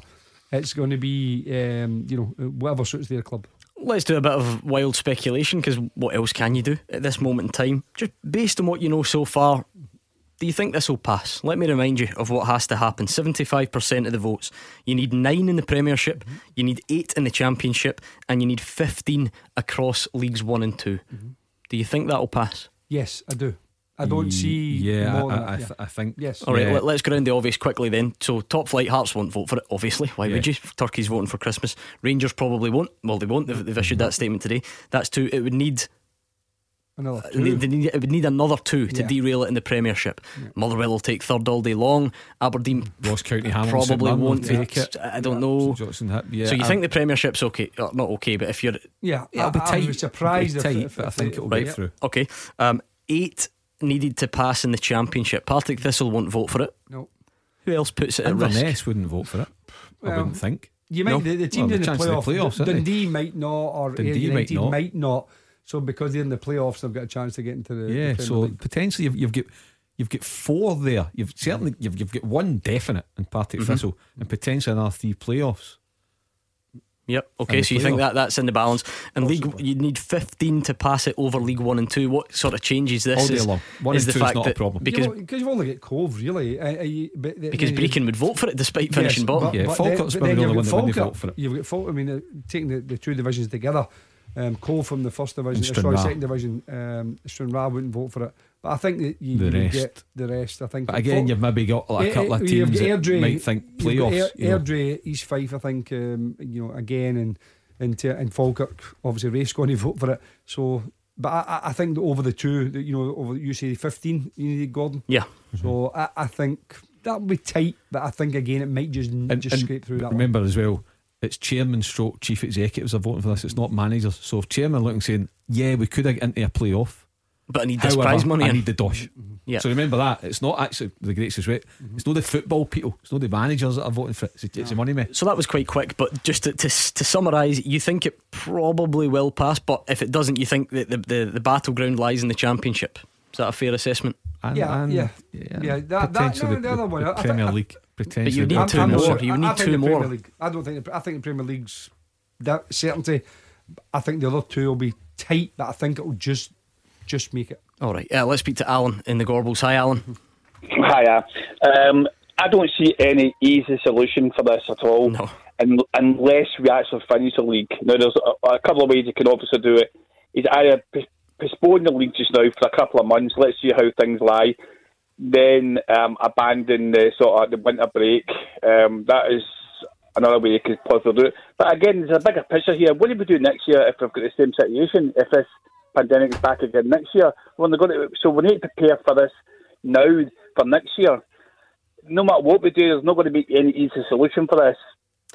it's going to be um, you know whatever suits their club. Let's do a bit of wild speculation, because what else can you do at this moment in time? Just based on what you know so far, do you think this will pass? Let me remind you of what has to happen. seventy-five percent of the votes. You need nine in the Premiership, mm-hmm. you need eight in the Championship, and you need fifteen across Leagues one and two. Mm-hmm. Do you think that will pass? Yes, I do. I don't see yeah, more I, I, I, th- yeah. I think yes. Alright, yeah. let, let's ground the obvious quickly then. So top flight, Hearts won't vote for it, obviously. Why yeah. would you? Turkey's voting for Christmas. Rangers probably won't. Well, they won't. They've, they've issued that statement today. That's two. It would need Another two. They, they need, it would need another two to yeah. derail it in the Premiership. yeah. Motherwell will take third all day long. Aberdeen Ross County probably won't take it. I don't yeah. know Johnson, yeah. So you I'm, think the Premiership's okay? Not okay, but if you're Yeah, yeah I'll be tight. I'll be surprised if, tight, if, if I think it will right. get through. Okay, um, eight needed to pass in the Championship. Partick Thistle won't vote for it. No. Who else puts it at risk? Inverness wouldn't vote for it. Well, I wouldn't think. You might no. the, the team well, in the, the playoffs, the playoffs D- Dundee might not, or Dundee might not. might not. So because they're in the playoffs, they've got a chance to get into the yeah. The so league. Potentially you've, you've got you've got four there. You've certainly you've you've got one definite in Partick mm-hmm. Thistle, and potentially another three playoffs. Yep. Okay. So you playoff. think that that's in the balance, and Possibly. League you need fifteen to pass it over League One and Two. What sort of changes this all day is? Long. One is and the fact is not that a problem because because you know, you've only got Cove really. Uh, uh, but the, because Brechin would vote for it despite yes, finishing bottom. But, yeah, but Falkirk's probably the only one that wouldn't vote for it. You've got Falkirk. I mean, uh, taking the, the two divisions together, um, Cove from the first division, uh, sorry, second division. Um, Stranraer wouldn't vote for it. But I think that you, you get the rest. I think. But again, Falk- you've maybe got like a couple of teams Airdrie, that might think playoffs. Air, Airdrie, East Fife, I think. Um, you know, again, and and, to, and Falkirk, obviously, Raith's going to vote for it. So, but I, I think that over the two, that you know, over you say fifteen, you need Gordon. Yeah. Mm-hmm. So I, I think that would be tight. But I think again, it might just and, just and scrape through that. Remember one. As well, it's chairman stroke chief executives are voting for this. It's not managers. So if chairman looking saying, yeah, we could get into a playoff. But I need this prize money. I need the dosh. Yeah. So remember that. It's not actually the greatest rate. Mm-hmm. It's not the football people. It's not the managers that are voting for it. It's, it's yeah. the money man. So that was quite quick. But just to to, to summarise, you think it probably will pass. But if it doesn't, you think that the, the, the battleground lies in the Championship. Is that a fair assessment? And, yeah, and, yeah, yeah, yeah. That, that no, the, the other one. The I Premier think, League. I, potentially, but you need I'm, two I'm more. more. You I, need I two more. I don't think. The, I think the Premier League's that certainty. I think the other two will be tight, but I think it will just. Just make it. Alright, uh, let's speak to Alan in the Gorbals. Hi Alan. Hiya. um, I don't see any easy solution for this at all. No. Un- Unless we actually finish the league. Now there's a, a couple of ways you can obviously do it. Is either p- postpone the league just now for a couple of months, let's see how things lie, then um, abandon the sort of the winter break. um, That is another way you could possibly do it. But again, there's a bigger picture here. What do we do next year if we've got the same situation? If this pandemic is back again next year, we're going to, so we need to prepare for this now for next year. No matter what we do, there's not going to be any easy solution for this.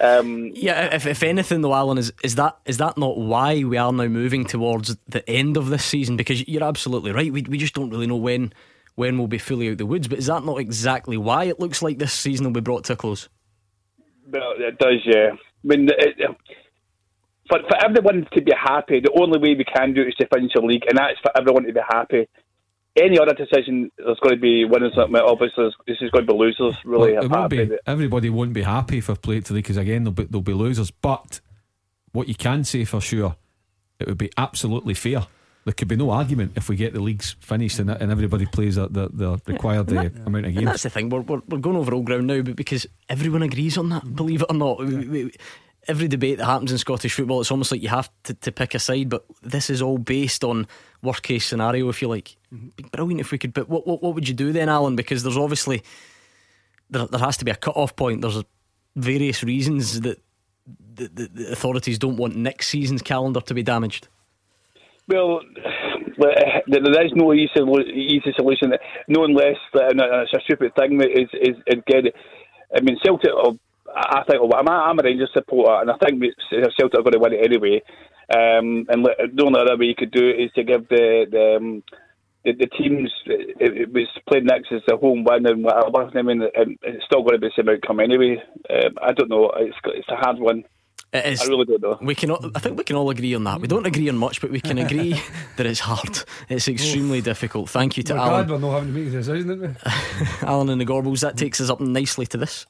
Um, yeah, if, if anything though, Alan, is, is that is that not why we are now moving towards the end of this season? Because you're absolutely right. We we just don't really know when when we'll be fully out the woods. But is that not exactly why it looks like this season will be brought to a close? Well, it does, yeah. I mean. It, it, But for everyone to be happy, the only way we can do it is to finish the league, and that's for everyone to be happy. Any other decision, there's going to be winners. Obviously, this is going to be losers. Really, well, it won't be, everybody won't be happy for play today because again, there'll be, there'll be losers. But what you can say for sure, it would be absolutely fair. There could be no argument if we get the leagues finished and, and everybody plays the, the, the required yeah, that, uh, amount of games. And that's the thing. We're, we're we're going over old ground now, but because everyone agrees on that, believe it or not. We, we, we, Every debate that happens in Scottish football, it's almost like you have to, to pick a side. But this is all based on worst case scenario, if you like. It'd be brilliant if we could. But what, what what would you do then, Alan? Because there's obviously There there has to be a cut off point. There's various reasons that the, the, the authorities don't want next season's calendar to be damaged. Well, there is no easy, easy solution. No, unless and it's a stupid thing that is, is, is get it. I mean, Celtic or I think well, I'm a Rangers supporter, and I think Celtic are going to win it anyway. Um, and the only other way you could do it is to give the the, um, the, the teams, it, it was played next as a home win and whatever. I mean, it's still going to be the same outcome anyway. Um, I don't know. It's it's a hard one. It is. I really don't know. We can. I think we can all agree on that. We don't agree on much, but we can agree that it's hard. It's extremely Oof. difficult. Thank you to we're Alan. Glad we're not having to make a decision, aren't we? Alan and the Gorbals. That takes us up nicely to this.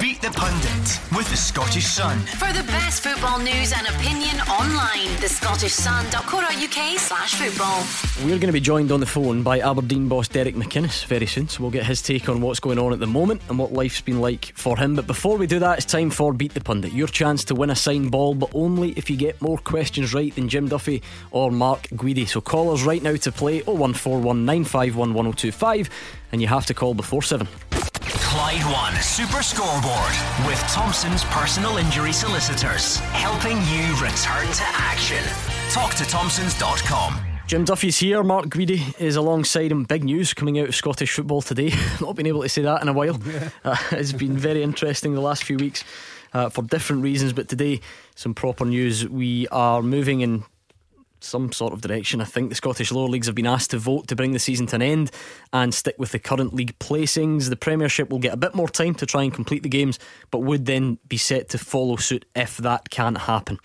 Beat the Pundit with the Scottish Sun. For the best football news and opinion online, the scottish sun dot co dot uk slash football. We're going to be joined on the phone by Aberdeen boss Derek McInnes very soon, so we'll get his take on what's going on at the moment and what life's been like for him. But before we do that, it's time for Beat the Pundit. Your chance to win a signed ball, but only if you get more questions right than Jim Duffy or Mark Guidi. So call us right now to play oh one four one nine five one one oh two five, and you have to call before seven. Clyde One Super Scoreboard with Thompson's personal injury solicitors, helping you return to action. Talk to thompsons dot com. Jim Duffy's here, Mark Guidi is alongside him. Big news coming out of Scottish football today. Not been able to say that in a while. Yeah. uh, It's been very interesting the last few weeks uh, for different reasons, but today some proper news. We are moving in some sort of direction. I think the Scottish lower leagues have been asked to vote to bring the season to an end and stick with the current league placings. The Premiership will get a bit more time to try and complete the games, but would then be set to follow suit if that can't happen.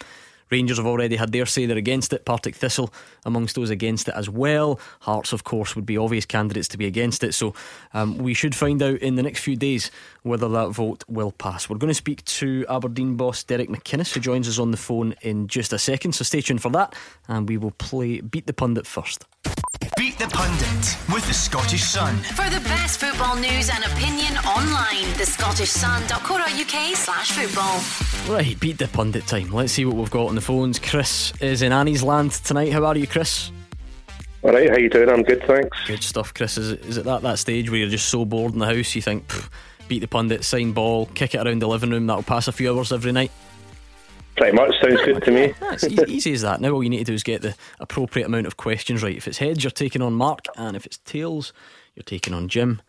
Rangers have already had their say, they're against it. Partick Thistle amongst those against it as well. Hearts, of course, would be obvious candidates to be against it. So um, we should find out in the next few days whether that vote will pass. We're going to speak to Aberdeen boss Derek McInnes, who joins us on the phone in just a second, so stay tuned for that. And we will play Beat the Pundit first. Beat the Pundit with the Scottish Sun. For the best football news and opinion online, the scottish sun dot co dot uk slash football. Right, Beat the Pundit time. Let's see what we've got on the phones. Chris is in Annie's land tonight. How are you, Chris? Alright, how you doing? I'm good, thanks. Good stuff, Chris. Is it, is it at that stage where you're just so bored in the house you think, beat the pundit, sign ball, kick it around the living room, that'll pass a few hours every night? Pretty much, sounds good to me. It's easy, easy as that. Now all you need to do is get the appropriate amount of questions right. If it's heads, you're taking on Mark, and if it's tails, you're taking on Jim.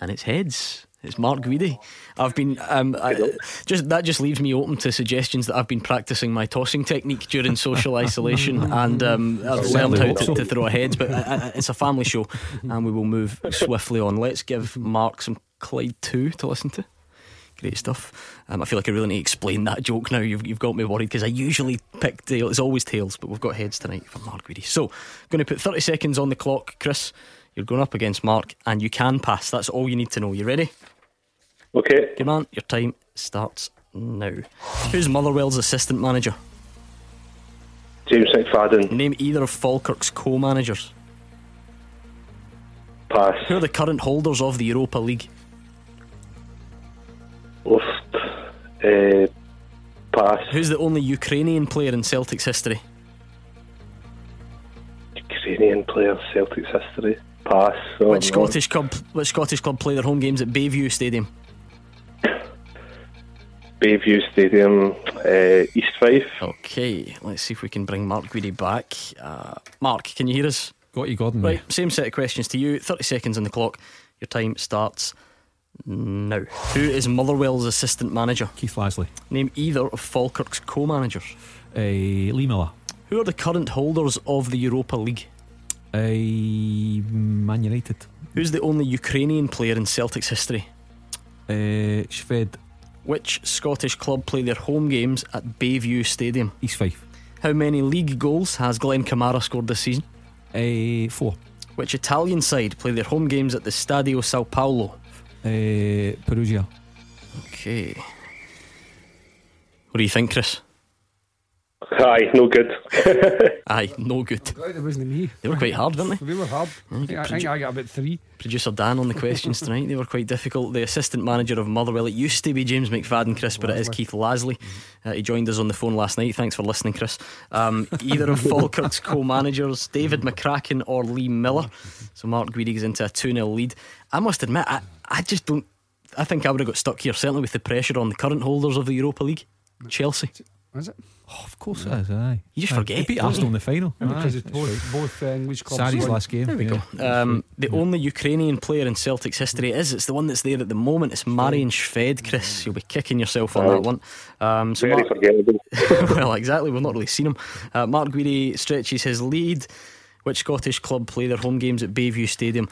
And it's heads, it's Mark Guidi. I've been um, I, just that just leaves me open to suggestions that I've been practising my tossing technique during social isolation, and um, I've learned how to, to throw a heads. But uh, it's a family show, and we will move swiftly on. Let's give Mark some Clyde two to listen to. Great stuff. um, I feel like I really need to explain that joke now. You've, you've got me worried because I usually pick tails. It's always tails, but we've got heads tonight for Mark Guidi. So going to put thirty seconds on the clock. Chris, you're going up against Mark, and you can pass. That's all you need to know. You ready? Okay. Good man, your time starts now. Who's Motherwell's assistant manager? James McFadden. Name either of Falkirk's co-managers. Pass. Who are the current holders of the Europa League? Uh, pass. Who's the only Ukrainian player in Celtic's history? Ukrainian player in Celtic's history? Pass. Oh, which, Scottish club, which Scottish club play their home games at Bayview Stadium? Bayview Stadium, uh, East Fife. Okay, let's see if we can bring Mark Guidi back. uh, Mark, can you hear us? Got you, Gordon. Right, same set of questions to you. thirty seconds on the clock. Your time starts now. Who is Motherwell's assistant manager? Keith Lasley. Name either of Falkirk's co-managers. uh, Lee Miller. Who are the current holders of the Europa League? uh, Man United. Who's the only Ukrainian player in Celtic's history? uh, Shved. Which Scottish club play their home games at Bayview Stadium? East Fife. How many league goals has Glenn Kamara scored this season? uh, Four. Which Italian side play their home games at the Stadio Sao Paolo? Uh, Perugia. Okay. What do you think, Chris? Aye, no good. Aye, no good. I'm glad it wasn't me. They were quite hard, weren't they? We were hard. I think, produ- I think I got about three. Producer Dan on the questions tonight. They were quite difficult. The assistant manager of Motherwell, it used to be James McFadden, Chris, but Lasley. It is Keith Lasley. uh, He joined us on the phone last night. Thanks for listening, Chris. um, Either of Falkirk's co-managers, David McCracken or Lee Miller. So Mark Guidi is into a two nil lead. I must admit, I, I just don't I think I would have got stuck here, certainly with the pressure on the current holders of the Europa League, Chelsea. Is it? Oh, of course yeah. it is. Aye. You just aye. forget. They beat Arsenal in the final. Yeah, because it's both, both uh, English clubs. Sarri's last game. There we yeah. go. Um, the yeah. only Ukrainian player in Celtic's history is it's the one that's there at the moment. It's Marian Shved, Chris. You'll be kicking yourself on right. that one. Um, so Very Mark, forgettable. Well, exactly. We've not really seen him. Uh, Mark Guidi stretches his lead which Scottish club play their home games at Bayview Stadium.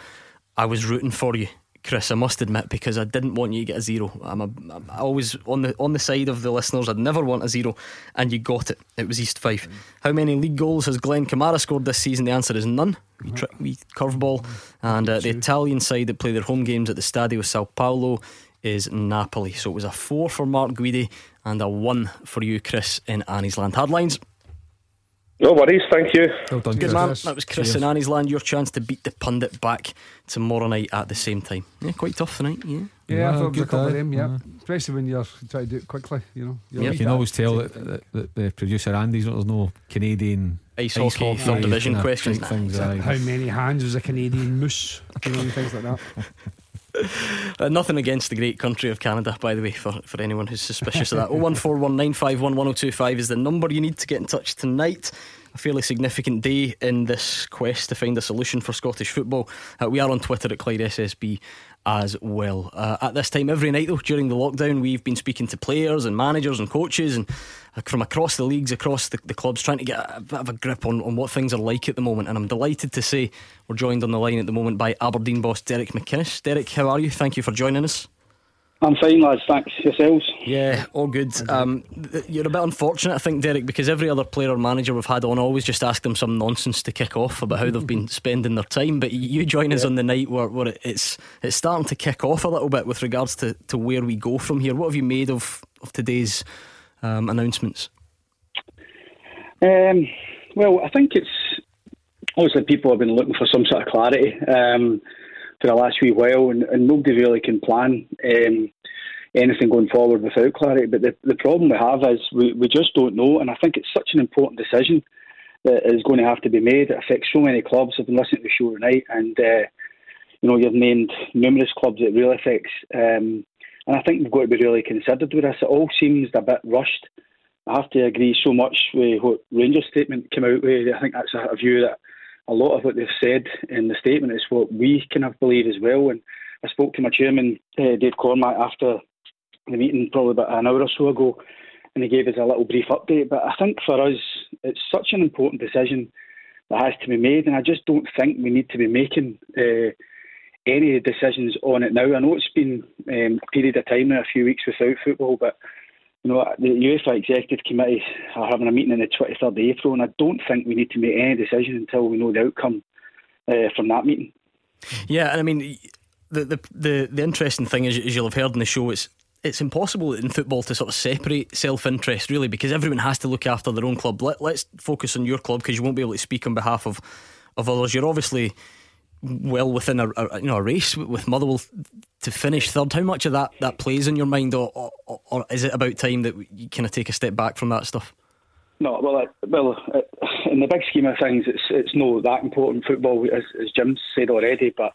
I was rooting for you, Chris, I must admit, because I didn't want you to get a zero. I'm, a, I'm always on the on the side of the listeners. I'd never want a zero, and you got it. It was East Fife. Mm. How many league goals has Glenn Kamara scored this season? The answer is none. We, tri- we curveball. And uh, the Italian side that play their home games at the Stadio Sao Paolo is Napoli. So it was a four for Mark Guidi and a one for you, Chris, in Annie's Land. Hardlines. No worries, thank you. Well done, good man. That was Chris and Annie's Land. Your chance to beat the pundit back tomorrow night at the same time. Yeah, quite tough tonight. Yeah, yeah, yeah I thought it was a couple of them. Yeah, mm-hmm. Especially when you're trying to do it quickly. You know, yep. You can always tell that, that, that the producer Andy's not, there's no Canadian ice, ice hockey, hockey third division kind of questions. Things like how many hands was a Canadian moose? You know, things like that. Uh, nothing against the great country of Canada, by the way, for, for anyone who's suspicious of that. oh one four one nine five one one oh two five is the number you need to get in touch tonight. A fairly significant day in this quest to find a solution for Scottish football. uh, We are on Twitter at Clyde S S B as well. uh, At this time every night though, during the lockdown, we've been speaking to players and managers and coaches and from across the leagues, across the, the clubs, trying to get a bit of a grip on, on what things are like at the moment. And I'm delighted to say we're joined on the line at the moment by Aberdeen boss Derek McInnes. Derek, how are you? Thank you for joining us. I'm fine, lads, thanks. Yourselves? Yeah, all good. um, You're a bit unfortunate, I think, Derek, because every other player or manager we've had on always just ask them some nonsense to kick off about how they've been spending their time. But you join yeah. us on the night where, where it's it's starting to kick off a little bit with regards to, to where we go from here. What have you made of, of today's Um, announcements? Um, well, I think it's obviously people have been looking for some sort of clarity um, for the last wee while, and, and nobody really can plan um, anything going forward without clarity. But the, the problem we have is we, we just don't know, and I think it's such an important decision that is going to have to be made. It affects so many clubs. I've been listening to the show tonight, and uh, you know, you've named numerous clubs it really affects. Um, And I think we've got to be really considered with this. It all seems a bit rushed. I have to agree so much with what Rangers' statement came out with. I think that's a view that a lot of what they've said in the statement is what we kind of believe as well. And I spoke to my chairman, uh, Dave Cormack, after the meeting probably about an hour or so ago, and he gave us a little brief update. But I think for us, it's such an important decision that has to be made, and I just don't think we need to be making Uh, any decisions on it now. I know it's been um, a period of time now, a few weeks without football, but you know, the UEFA Executive Committee are having a meeting on the twenty-third of April, and I don't think we need to make any decision until we know the outcome uh, from that meeting. Yeah, and I mean, the the the, the interesting thing is, as you'll have heard in the show, it's it's impossible in football to sort of separate self-interest, really, because everyone has to look after their own club. Let, let's focus on your club, because you won't be able to speak on behalf of, of others. You're obviously well within a, a you know a race with Motherwell to finish third. How much of that, that plays in your mind, or, or or is it about time that you kind of take a step back from that stuff? No, well, it, well, it, in the big scheme of things, it's it's not that important. Football, as, as Jim's said already, but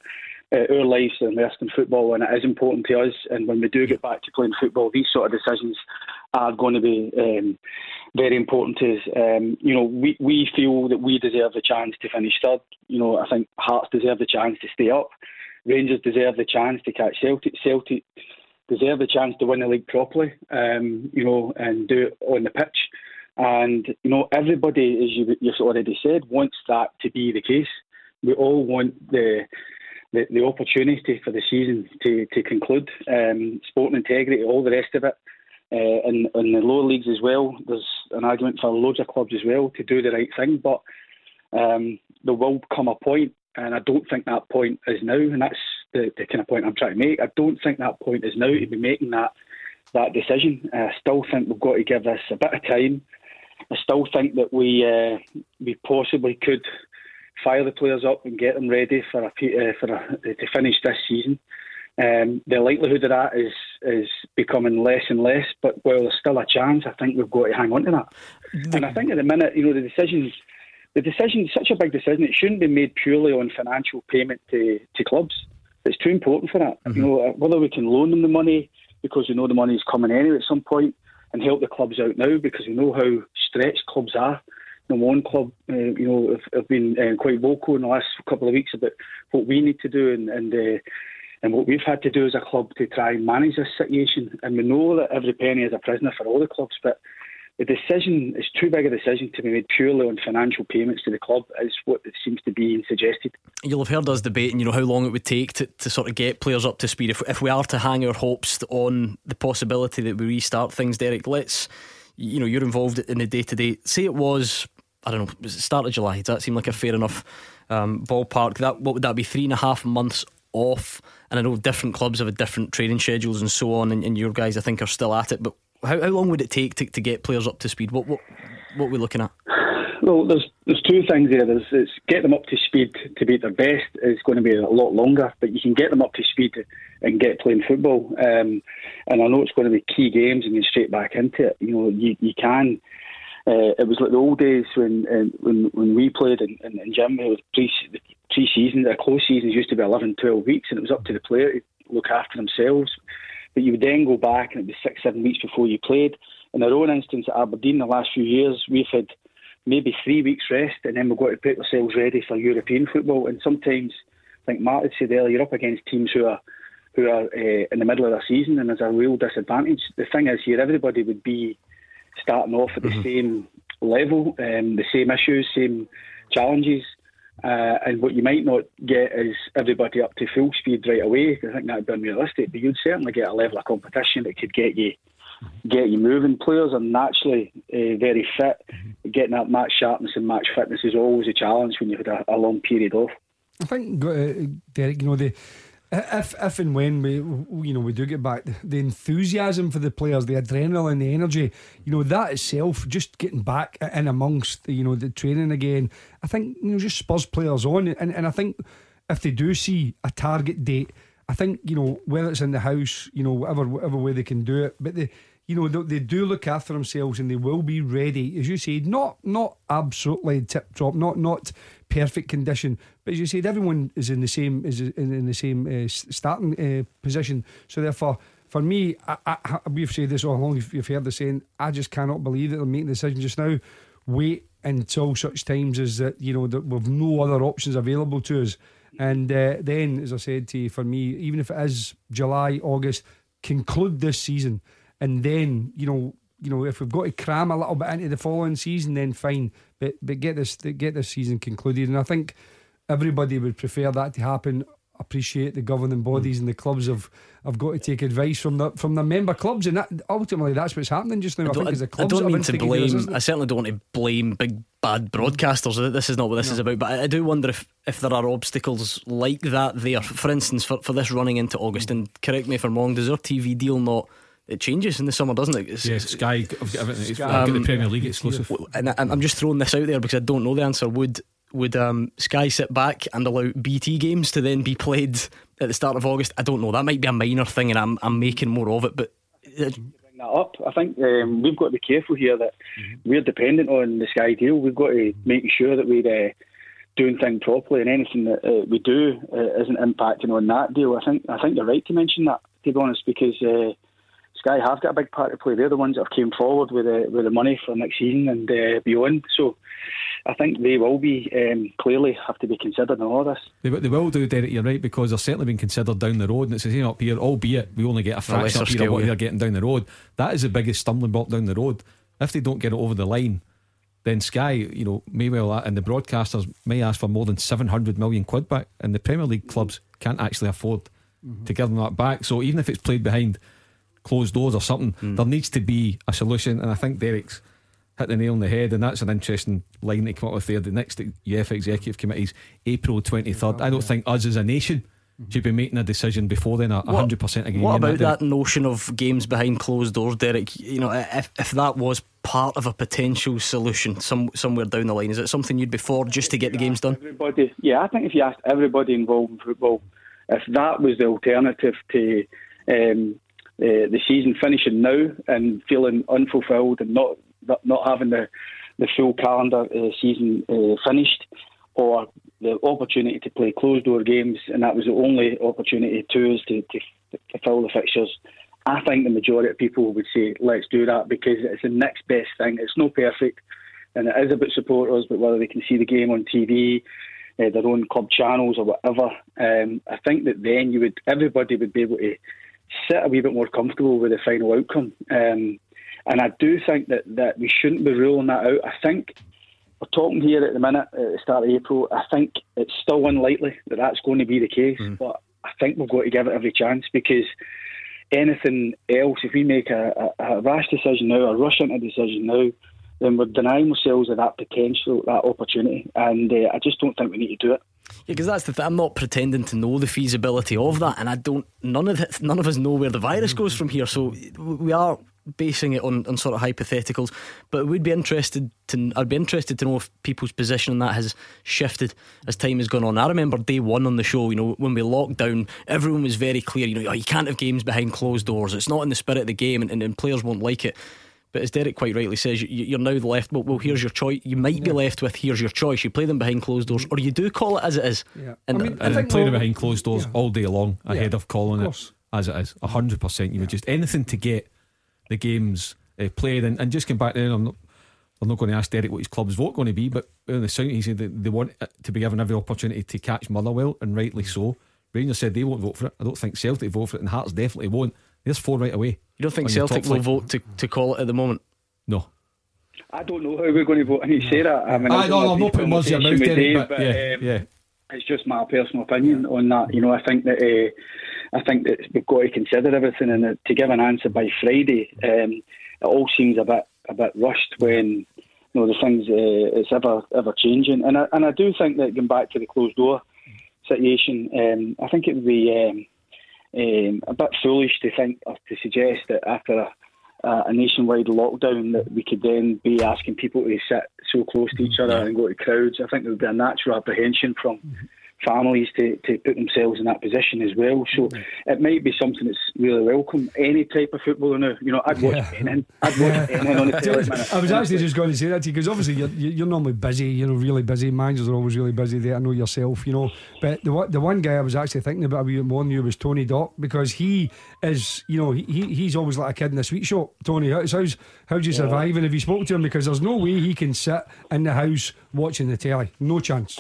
uh, our lives are immersed in football, and it is important to us. And when we do get back to playing football, these sort of decisions are going to be um, very important to us. Um, you know, we, we feel that we deserve the chance to finish third. You know, I think Hearts deserve the chance to stay up. Rangers deserve the chance to catch Celtic. Celtic deserve the chance to win the league properly, um, you know, and do it on the pitch. And, you know, everybody, as you, you've already said, wants that to be the case. We all want the the, the opportunity for the season to, to conclude. Um, sport and integrity, all the rest of it. Uh, in, in the lower leagues as well, there's an argument for loads of clubs as well to do the right thing, but um, there will come a point, and I don't think that point is now, and that's the, the kind of point I'm trying to make. I don't think that point is now to be making that that decision. I still think we've got to give this a bit of time. I still think that we uh, we possibly could fire the players up and get them ready for a, uh, for a, to finish this season. Um, the likelihood of that is is becoming less and less, but while there's still a chance, I think we've got to hang on to that. And I think at the minute, you know, the decision, the decision, such a big decision, it shouldn't be made purely on financial payment to, to clubs. It's too important for that. Mm-hmm. You know, whether we can loan them the money, because we know the money is coming anyway at some point, and help the clubs out now, because we know how stretched clubs are. And one club, uh, you know, have, have been uh, quite vocal in the last couple of weeks about what we need to do, and and. Uh, And what we've had to do as a club to try and manage this situation. And we know that every penny is a prisoner for all the clubs, but the decision is too big a decision to be made purely on financial payments to the club, is what it seems to be suggested. You'll have heard us debating, you know, how long it would take to, to sort of get players up to speed. If, if we are to hang our hopes on the possibility that we restart things, Derek, let's, you know, you're involved in the day to day. Say it was, I don't know, was it start of July? Does that seem like a fair enough um, ballpark? That what would that be? Three and a half months off, and I know different clubs have a different training schedules and so on, and, and your guys, I think, are still at it, but. How, how long would it take to, to get players up to speed? What what what are we looking at? Well, there's there's two things there. There's it's get them up to speed to be at their best is going to be a lot longer, but you can get them up to speed and get playing football. Um, and I know it's going to be key games and then straight back into it. You know, you you can. Uh, it was like the old days when uh, when when we played in, in, in Jim, it was pre pre season. The close seasons used to be eleven, twelve weeks, and it was up to the player to look after themselves. But you would then go back and it would be six, seven weeks before you played. In our own instance at Aberdeen, the last few years, we've had maybe three weeks rest and then we've got to put ourselves ready for European football. And sometimes, I think Mark had said earlier, you're up against teams who are who are uh, in the middle of their season and there's a real disadvantage. The thing is here, everybody would be starting off at the mm-hmm. same level, um, the same issues, same challenges. Uh, and what you might not get is everybody up to full speed right away. I think that would be unrealistic, but you'd certainly get a level of competition that could get you get you moving. Players are naturally uh, very fit. Getting that match sharpness and match fitness is always a challenge when you've had a, a long period off. I think, uh, Derek, you know, the if if and when we you know we do get back, the enthusiasm for the players, the adrenaline, the energy, you know, that itself, just getting back in amongst the, you know, the training again, I think, you know, just spurs players on, and and I think if they do see a target date, I think, you know, whether it's in the house, you know, whatever whatever way they can do it, but they, you know, they, they do look after themselves and they will be ready, as you said, not not absolutely tip top, not not. perfect condition, but as you said, everyone is in the same is in, in the same uh, starting uh, position. So therefore, for me, I, I, we've said this all along. You've, you've heard the saying. I just cannot believe that they're making the decision just now. Wait until such times as that, you know, that we've no other options available to us. And uh, then, as I said to you, for me, even if it is July, August, conclude this season, and then, you know, you know, if we've got to cram a little bit into the following season, then fine. But but get this get this season concluded, and I think everybody would prefer that to happen. Appreciate the governing bodies mm. and the clubs have, have got to take advice from the from their member clubs, and that, ultimately that's what's happening just now. I, I think I, is the clubs I don't mean to blame. Us, I certainly don't want to blame big bad broadcasters. This is not what this no. is about. But I, I do wonder if, if there are obstacles like that there. For instance, for for this running into August, and correct me if I'm wrong, does our T V deal not? It changes in the summer, doesn't it? It's, yeah, Sky, I've got everything. Sky, um, I've got the Premier League exclusive. And I, I'm just throwing this out there because I don't know the answer. Would would um, Sky sit back and allow B T games to then be played at the start of August? I don't know. That might be a minor thing, and I'm I'm making more of it. But it, bring that up. I think um, we've got to be careful here that mm-hmm. we're dependent on the Sky deal. We've got to make sure that we're uh, doing things properly, and anything that uh, we do uh, isn't impacting on that deal. I think I think you're right to mention that, to be honest, because. Uh, Sky have got a big part to play. They're the ones that have came forward with the with the money for next season and uh, beyond. So I think they will be um, clearly have to be considered in all of this. They, they will do, Derek. You're right, because they're certainly being considered down the road, and it's the same up here. Albeit we only get a fraction up here of what they're getting down the road. That is the biggest stumbling block down the road. If they don't get it over the line, then Sky, you know, may well, and the broadcasters may ask for more than seven hundred million quid back, and the Premier League clubs can't actually afford mm-hmm. to give them that back. So even if it's played behind closed doors or something, mm. there needs to be a solution, and I think Derek's hit the nail on the head, and that's an interesting line to come up with there. The next UEFA Executive Committee is April twenty-third. Yeah, I don't yeah. think us as a nation should be making a decision before then. A hundred percent agree. What about that, that notion of games behind closed doors, Derek? You know, if if that was part of a potential solution some somewhere down the line, is it something you'd be for just to get the games done? Everybody, yeah, I think if you asked everybody involved in football, if that was the alternative to. Um, Uh, the season finishing now and feeling unfulfilled and not not having the, the full calendar uh, season uh, finished, or the opportunity to play closed door games, and that was the only opportunity to us to, to, to fill the fixtures. I think the majority of people would say let's do that because it's the next best thing. It's not perfect, and it is about supporters, but whether they can see the game on T V, uh, their own club channels or whatever, um, I think that then you would everybody would be able to sit a wee bit more comfortable with the final outcome. Um, And I do think that, that we shouldn't be ruling that out. I think we're talking here at the minute, at the start of April, I think it's still unlikely that that's going to be the case, mm. but I think we've got to give it every chance, because anything else, if we make a, a, a rash decision now, a rush into a decision now, then we're denying ourselves of that potential, that opportunity, and uh, I just don't think we need to do it. Yeah, because that's the thing. I'm not pretending to know the feasibility of that, and I don't. None of it, none of us know where the virus goes from here. So we are basing it on, on sort of hypotheticals. But we'd be interested to. I'd be interested to know if people's position on that has shifted as time has gone on. I remember day one on the show, you know, when we locked down, everyone was very clear. You know, oh, you can't have games behind closed doors. It's not in the spirit of the game, and, and, and players won't like it. But as Derek quite rightly says, you're now left, well, well here's your choice. You might yeah. be left with, here's your choice. You play them behind closed doors, or you do call it as it is. Yeah. And, I mean, and I play them behind closed doors yeah. all day long, yeah. ahead of calling of it as it is. one hundred percent. You yeah. would just, anything to get the games uh, played. And, and just come back there, I'm not, I'm not going to ask Derek what his club's vote going to be, but on the sound, he said that they want to be given every opportunity to catch Motherwell, and rightly so. Rangers said they won't vote for it. I don't think Celtic vote for it, and Hearts definitely won't. There's four right away. You don't think Celtic will vote to, to call it at the moment? No, I don't know how we're going to vote. I need to say that. I mean, I know, I'm not putting words in your mouth, Dave, but, but yeah, um, yeah. it's just my personal opinion on that. You know, I think that uh, I think that we've got to consider everything, and uh, to give an answer by Friday, um, it all seems a bit a bit rushed. When you know the things, uh, it's ever ever changing, and I, and I do think that going back to the closed door situation, um, I think it would be. Um, Um, a bit foolish to think or to suggest that after a, uh, a nationwide lockdown that we could then be asking people to sit so close to each other yeah. and go to crowds. I think there would be a natural apprehension from mm-hmm. families to, to put themselves in that position as well. So mm-hmm. it might be something that's really welcome. Any type of footballer now, you know, I'd watch yeah. Benin. I'd watch yeah. Benin on the television. I was actually just going to say that to you, because obviously you're, you're normally busy, you know, really busy. Managers are always really busy there. I know yourself, you know. But the the one guy I was actually thinking about a wee bit more than you was Tony Dock, because he is, you know, he he's always like a kid in a sweet shop. Tony, how's how do you survive? Yeah. And if you spoke to him, because there's no way he can sit in the house watching the telly, no chance.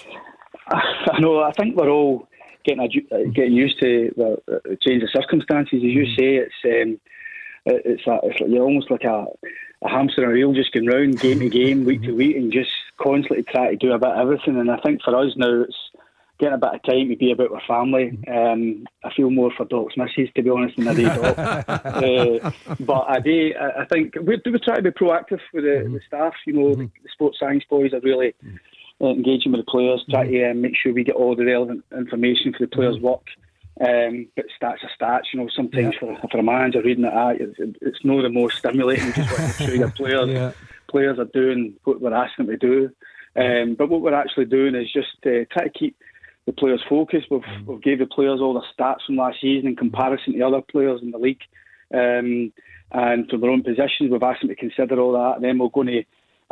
I know. I think we're all getting adju- getting used to the well, change of circumstances. As you say, it's um, it's, a, it's like you're almost like a, a hamster in a wheel, just going round game to game, week to week, and just constantly try to do a bit of everything. And I think for us now, it's getting a bit of time to be about with family. Um, I feel more for Doc's missus, to be honest, than I do Doc. uh, but I do. I think we do. We try to be proactive with the, the staff. You know, the, the sports science boys are really. Engaging with the players, try to uh, make sure we get all the relevant information for the players' work. Um, but stats are stats, you know. Sometimes yeah. for, for a manager reading it out, it's, it's not the most stimulating. Just want to show your players yeah. players are doing what we're asking them to do. Um, but what we're actually doing is just uh, try to keep the players focused. We've, mm. we've gave the players all the stats from last season in comparison to other players in the league, um, and from their own positions, we've asked them to consider all that. And then we're going to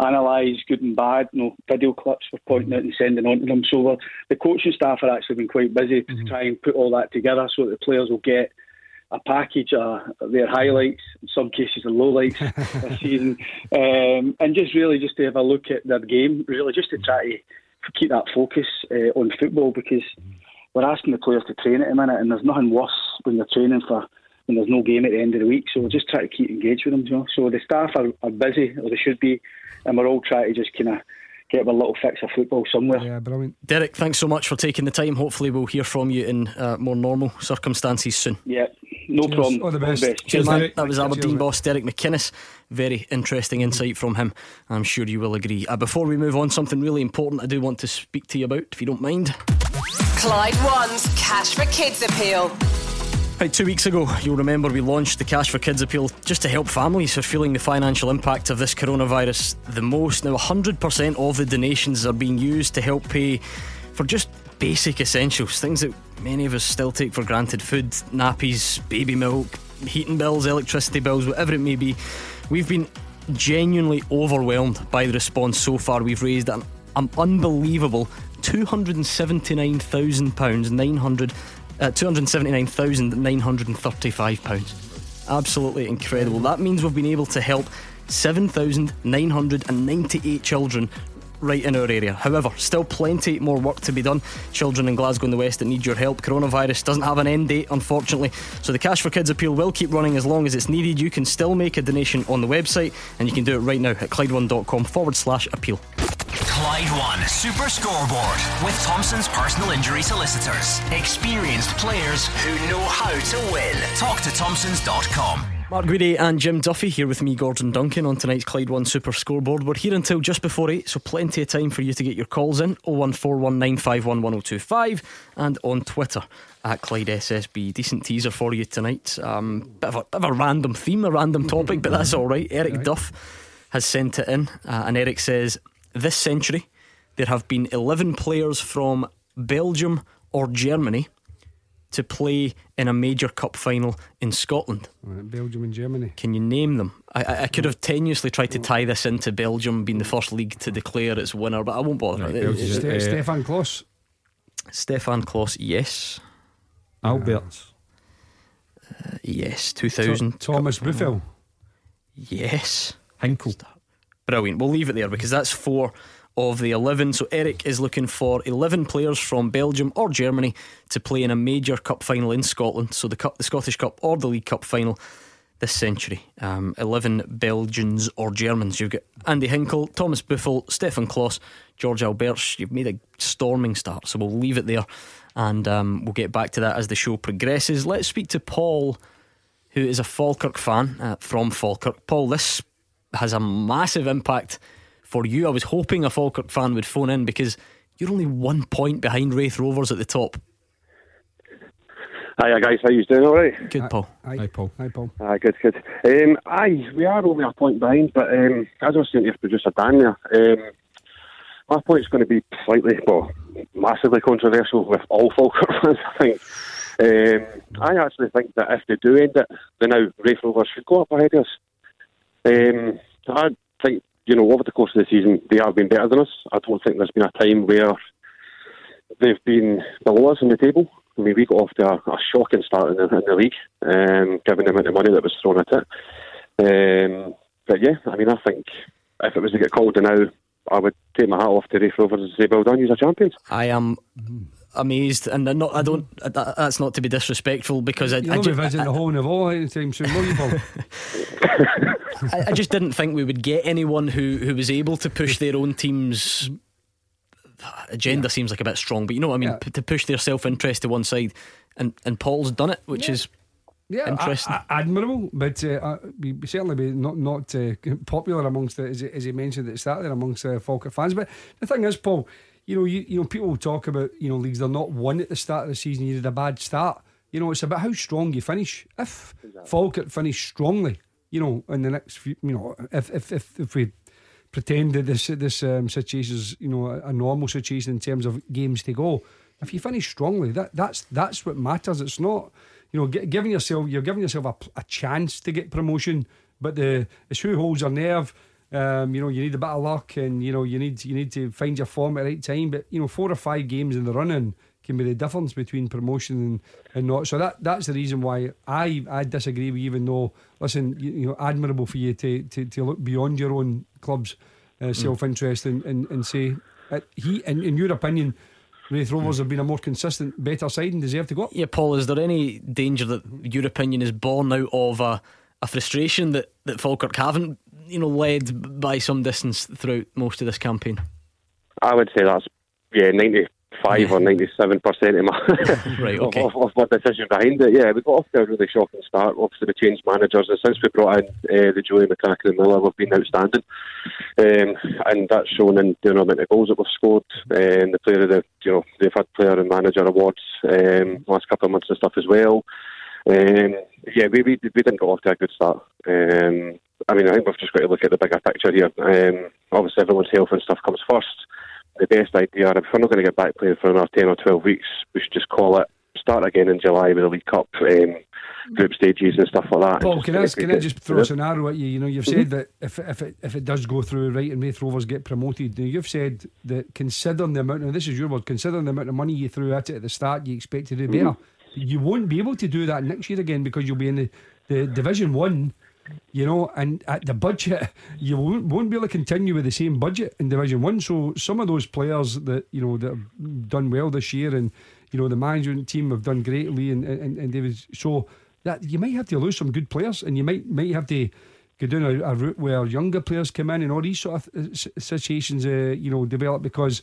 analyse good and bad, you know, video clips we're pointing out and sending on to them. So the coaching staff have actually been quite busy mm-hmm. to try and put all that together so that the players will get a package of their highlights, in some cases the lowlights this season, um, and just really just to have a look at their game, really just to try to keep that focus uh, on football, because we're asking the players to train at a minute, and there's nothing worse when they're training for when there's no game at the end of the week. So we'll just try to keep engaged with them, you know? So the staff are, are busy, or they should be, and we're all trying to just kind of get a little fix of football somewhere. Yeah, brilliant. Derek, thanks so much for taking the time. Hopefully we'll hear from you in uh, more normal circumstances soon. Yeah, no Cheers. problem. All the best. All the best. Cheers, man. That was Aberdeen Cheers, boss Derek McInnes. Very interesting insight from him. I'm sure you will agree. Uh, before we move on, something really important I do want to speak to you about, if you don't mind. Clyde One's Cash for Kids appeal. Right, two weeks ago, you'll remember we launched the Cash for Kids appeal just to help families who are feeling the financial impact of this coronavirus the most. Now, one hundred percent of the donations are being used to help pay for just basic essentials, things that many of us still take for granted: food, nappies, baby milk, heating bills, electricity bills, whatever it may be. We've been genuinely overwhelmed by the response so far. We've raised an, an unbelievable two hundred seventy-nine thousand nine hundred pounds Uh, two hundred seventy-nine thousand nine hundred thirty-five pounds. Absolutely incredible. That means we've been able to help seven thousand nine hundred ninety-eight children right in our area. However, still plenty more work to be done. Children in Glasgow and the West that need your help. Coronavirus doesn't have an end date, unfortunately, so the Cash for Kids appeal will keep running as long as it's needed. You can still make a donation on the website, and you can do it right now at Clyde one dot com forward slash appeal. Clyde One Super Scoreboard with Thompson's personal injury solicitors. Experienced players who know how to win. Talk to Thompsons dot com. Mark Guidi and Jim Duffy here with me, Gordon Duncan, on tonight's Clyde One Super Scoreboard. We're here until just before eight, so plenty of time for you to get your calls in. oh one four one nine five one one oh two five and on Twitter at Clyde S S B. Decent teaser for you tonight. Um, bit of a, bit of a random theme, a random topic, but that's all right. Eric right. Duff has sent it in, uh, and Eric says, this century there have been eleven players from Belgium or Germany to play in a major cup final in Scotland. Belgium and Germany. Can you name them? I, I could have tenuously tried to tie this into Belgium being the first league to declare its winner, but I won't bother. Right, it, Ste- uh, Stefan Kloss. Stefan Kloss, yes. Alberts. Uh, yes, two thousand. Th- Thomas Buffel. Yes. Hinkle. Brilliant. We'll leave it there because that's four of the eleven. So Eric is looking for eleven players from Belgium or Germany to play in a major cup final in Scotland. So the cup, the Scottish Cup or the League Cup final this century. um, eleven Belgians or Germans. You've got Andy Hinkle, Thomas Buffel, Stefan Kloss, George Alberts. You've made a storming start, so we'll leave it there, and um, we'll get back to that as the show progresses. Let's speak to Paul, who is a Falkirk fan, uh, from Falkirk. Paul, this has a massive impact for you. I was hoping a Falkirk fan would phone in because you're only one point behind Raith Rovers at the top. Hiya guys, how you doing? All right. Good, Paul. Hi, hi Paul. Hi Paul. Hi, good, good. Um, aye, we are only a point behind, but um, as I was saying to your producer Dan there, um, my point's going to be slightly, well, massively controversial with all Falkirk fans. I think. Um, I actually think that if they do end it, then now Raith Rovers should go up ahead of us. Um, I think. You know, over the course of the season, they have been better than us. I don't think there's been a time where they've been below us on the table. I mean, we got off to a, a shocking start in the, in the league, um, given the amount of money that was thrown at it. Um, but yeah, I mean, I think if it was to get called in now, I would take my hat off to Raith Rovers and say, well done, you're champions. I am amazed, and not, I don't. That, that's not to be disrespectful because I, I just visit the whole Naval anytime soon, will you, Paul? I, I just didn't think we would get anyone who, who was able to push their own team's agenda. Yeah. Seems like a bit strong, but you know what I mean. Yeah. P- to push their self interest to one side, and, and Paul's done it, which yeah. is yeah, interesting, I, I, admirable, but uh, certainly be not not uh, popular amongst the, as, as he mentioned at the start there, amongst the uh, Falkirk fans. But the thing is, Paul. You know, you, you know, people talk about, you know, leagues, they're not won at the start of the season, you did a bad start. You know, it's about how strong you finish. If exactly. Falkirk finish strongly, you know, in the next few, you know, if if if, if we pretend that this this um, situation is, you know, a, a normal situation in terms of games to go, if you finish strongly, that that's that's what matters. It's not, you know, giving yourself, you're giving yourself a, a chance to get promotion, but the it's who holds your nerve. Um, you know, you need a bit of luck, and you know you need you need to find your form at the right time. But you know, four or five games in the running can be the difference between promotion and, and not. So that that's the reason why I I disagree with you. Even though, listen, you, you know, admirable for you to, to, to look beyond your own club's uh, self interest and, and, and say uh, he. And in your opinion, Raith Rovers have been a more consistent, better side and deserve to go up. Yeah, Paul, is there any danger that your opinion is born out of a a frustration that that Falkirk haven't, you know, led by some distance throughout most of this campaign? I would say that's yeah, ninety-five yeah. or ninety-seven percent of my right, okay. of, of, of my decision behind it. Yeah, we got off to a really shocking start. Obviously, we changed managers, and since we brought in uh, the Joey McCracken and Miller, we've been outstanding, um, and that's shown in the amount of goals that we've scored. And um, the player of the, you know, they've had player and manager awards um, last couple of months and stuff as well. Um, yeah, we, we we didn't get off to a good start. Um, I mean, I think we've just got to look at the bigger picture here. Um, obviously, everyone's health and stuff comes first. The best idea, if we're not going to get back playing for another ten or twelve weeks, we should just call it. Start again in July with the League Cup, um, group stages and stuff like that. Paul, can I can I just throw a scenario at you? You know, you've mm-hmm. said that if if it if it does go through right and Raith Rovers get promoted, now you've said that considering the amount, and this is your word, considering the amount of money you threw at it at the start, you expect to do better. Mm-hmm. You won't be able to do that next year again because you'll be in the, the Division One You know, and at the budget, you won't, won't be able to continue with the same budget in Division One. So some of those players that, you know, that have done well this year, and, you know, the management team have done greatly, and, and, and David, so that you might have to lose some good players, and you might might have to go down a, a route where younger players come in, and all these sort of situations, uh, you know, develop, because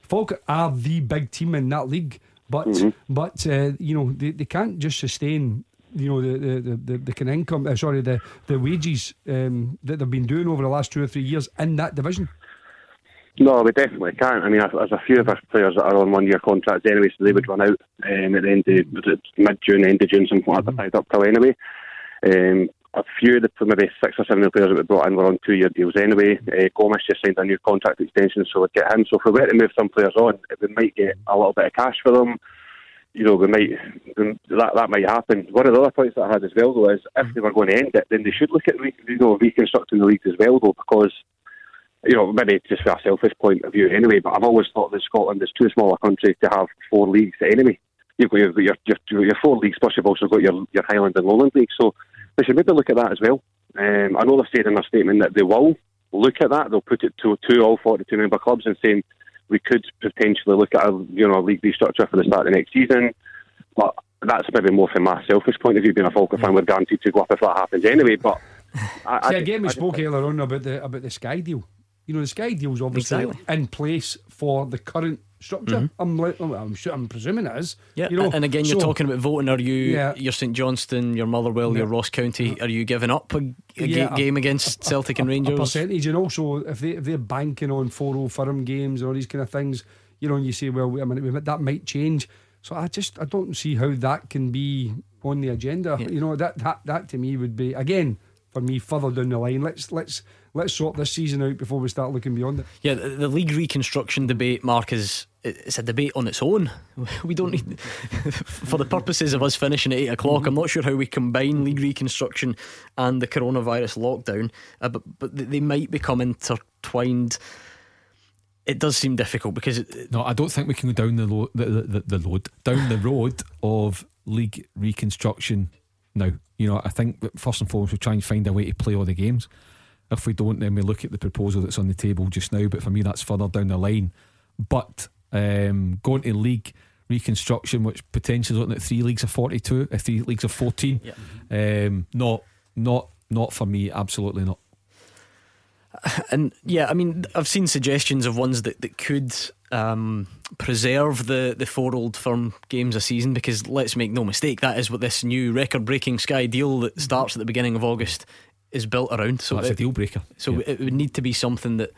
Falkirk are the big team in that league, but mm-hmm. but uh, you know, they they can't just sustain, you know, the the the, the, the income, uh, sorry, the the wages um, that they've been doing over the last two or three years in that division. No, we definitely can't. I mean, there's a few of our players that are on one-year contracts anyway, so they would run out um, at the end of mid-June, end of June, something like that, tied up till anyway. Um, a few of the maybe six or seven of the players that we brought in were on two-year deals anyway. Uh, Gomes just signed a new contract extension, so we'd get him. So if we were to move some players on, we might get a little bit of cash for them. You know, we might that that might happen. One of the other points that I had as well, though, is if they were going to end it, then they should look at, you know, reconstructing the leagues as well, though, because, you know, maybe just for a selfish point of view anyway, but I've always thought that Scotland is too small a country to have four leagues anyway. You've got your, your, your, your four leagues, plus you've also got your, your Highland and Lowland League, so they should maybe look at that as well. Um, I know they've said in their statement that they will look at that. They'll put it to, to all forty-two member clubs and saying we could potentially look at a, you know, a league restructure for the start of next season, but that's maybe more from my selfish point of view. Being a Falkirk fan, we're guaranteed to go up if that happens anyway, but I, See, I, again, we I, spoke I, earlier on about the about the Sky deal. You know, the Sky deal's obviously exactly. in place for the current structure. Mm-hmm. I'm, I'm sure, I'm presuming it is. Yeah. You know, and again, you're so, talking about voting. Are you yeah. your Saint Johnston, your Motherwell, yeah. your Ross County? Are you giving up a, a yeah, game a, against a, Celtic a, and Rangers? A percentage, and also if they if they're banking on four oh Firm games and all these kind of things, you know, and you say, well, wait a minute, that might change. So I just I don't see how that can be on the agenda. Yeah. You know, that that that to me would be, again, for me, further down the line. Let's let's. Let's sort this season out before we start looking beyond it. Yeah, the, the league reconstruction debate, Mark, is it's a debate on its own. We don't need, for the purposes of us finishing at eight o'clock, I'm not sure how we combine league reconstruction and the coronavirus lockdown, uh, but, but they might become intertwined. It does seem difficult because it, no, I don't think we can go down the, lo- the, the, the load down the road of league reconstruction now. You know, I think first and foremost we try and find a way to play all the games. If we don't, then we look at the proposal that's on the table just now. But for me, that's further down the line. But um, going to league reconstruction, which potentially is looking at three leagues of forty-two, uh, three leagues of fourteen, yeah. um, not, not, not for me. Absolutely not. And yeah, I mean, I've seen suggestions of ones that that could um, preserve the the four old firm games a season, because let's make no mistake, that is what this new record-breaking Sky deal that starts at the beginning of August is built around. So that's it, a deal breaker. So yeah. it would need to be something that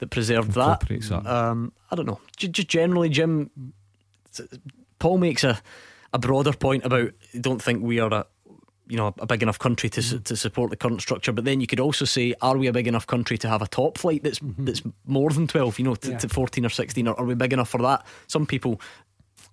that preserved that. that. Um, I don't know. Just generally, Jim, Paul makes a, a broader point about don't think we are a you know a big enough country to mm-hmm. to support the current structure. But then you could also say, are we a big enough country to have a top flight that's mm-hmm. that's more than twelve? You know, to, yeah. to fourteen or sixteen. Or are we big enough for that? Some people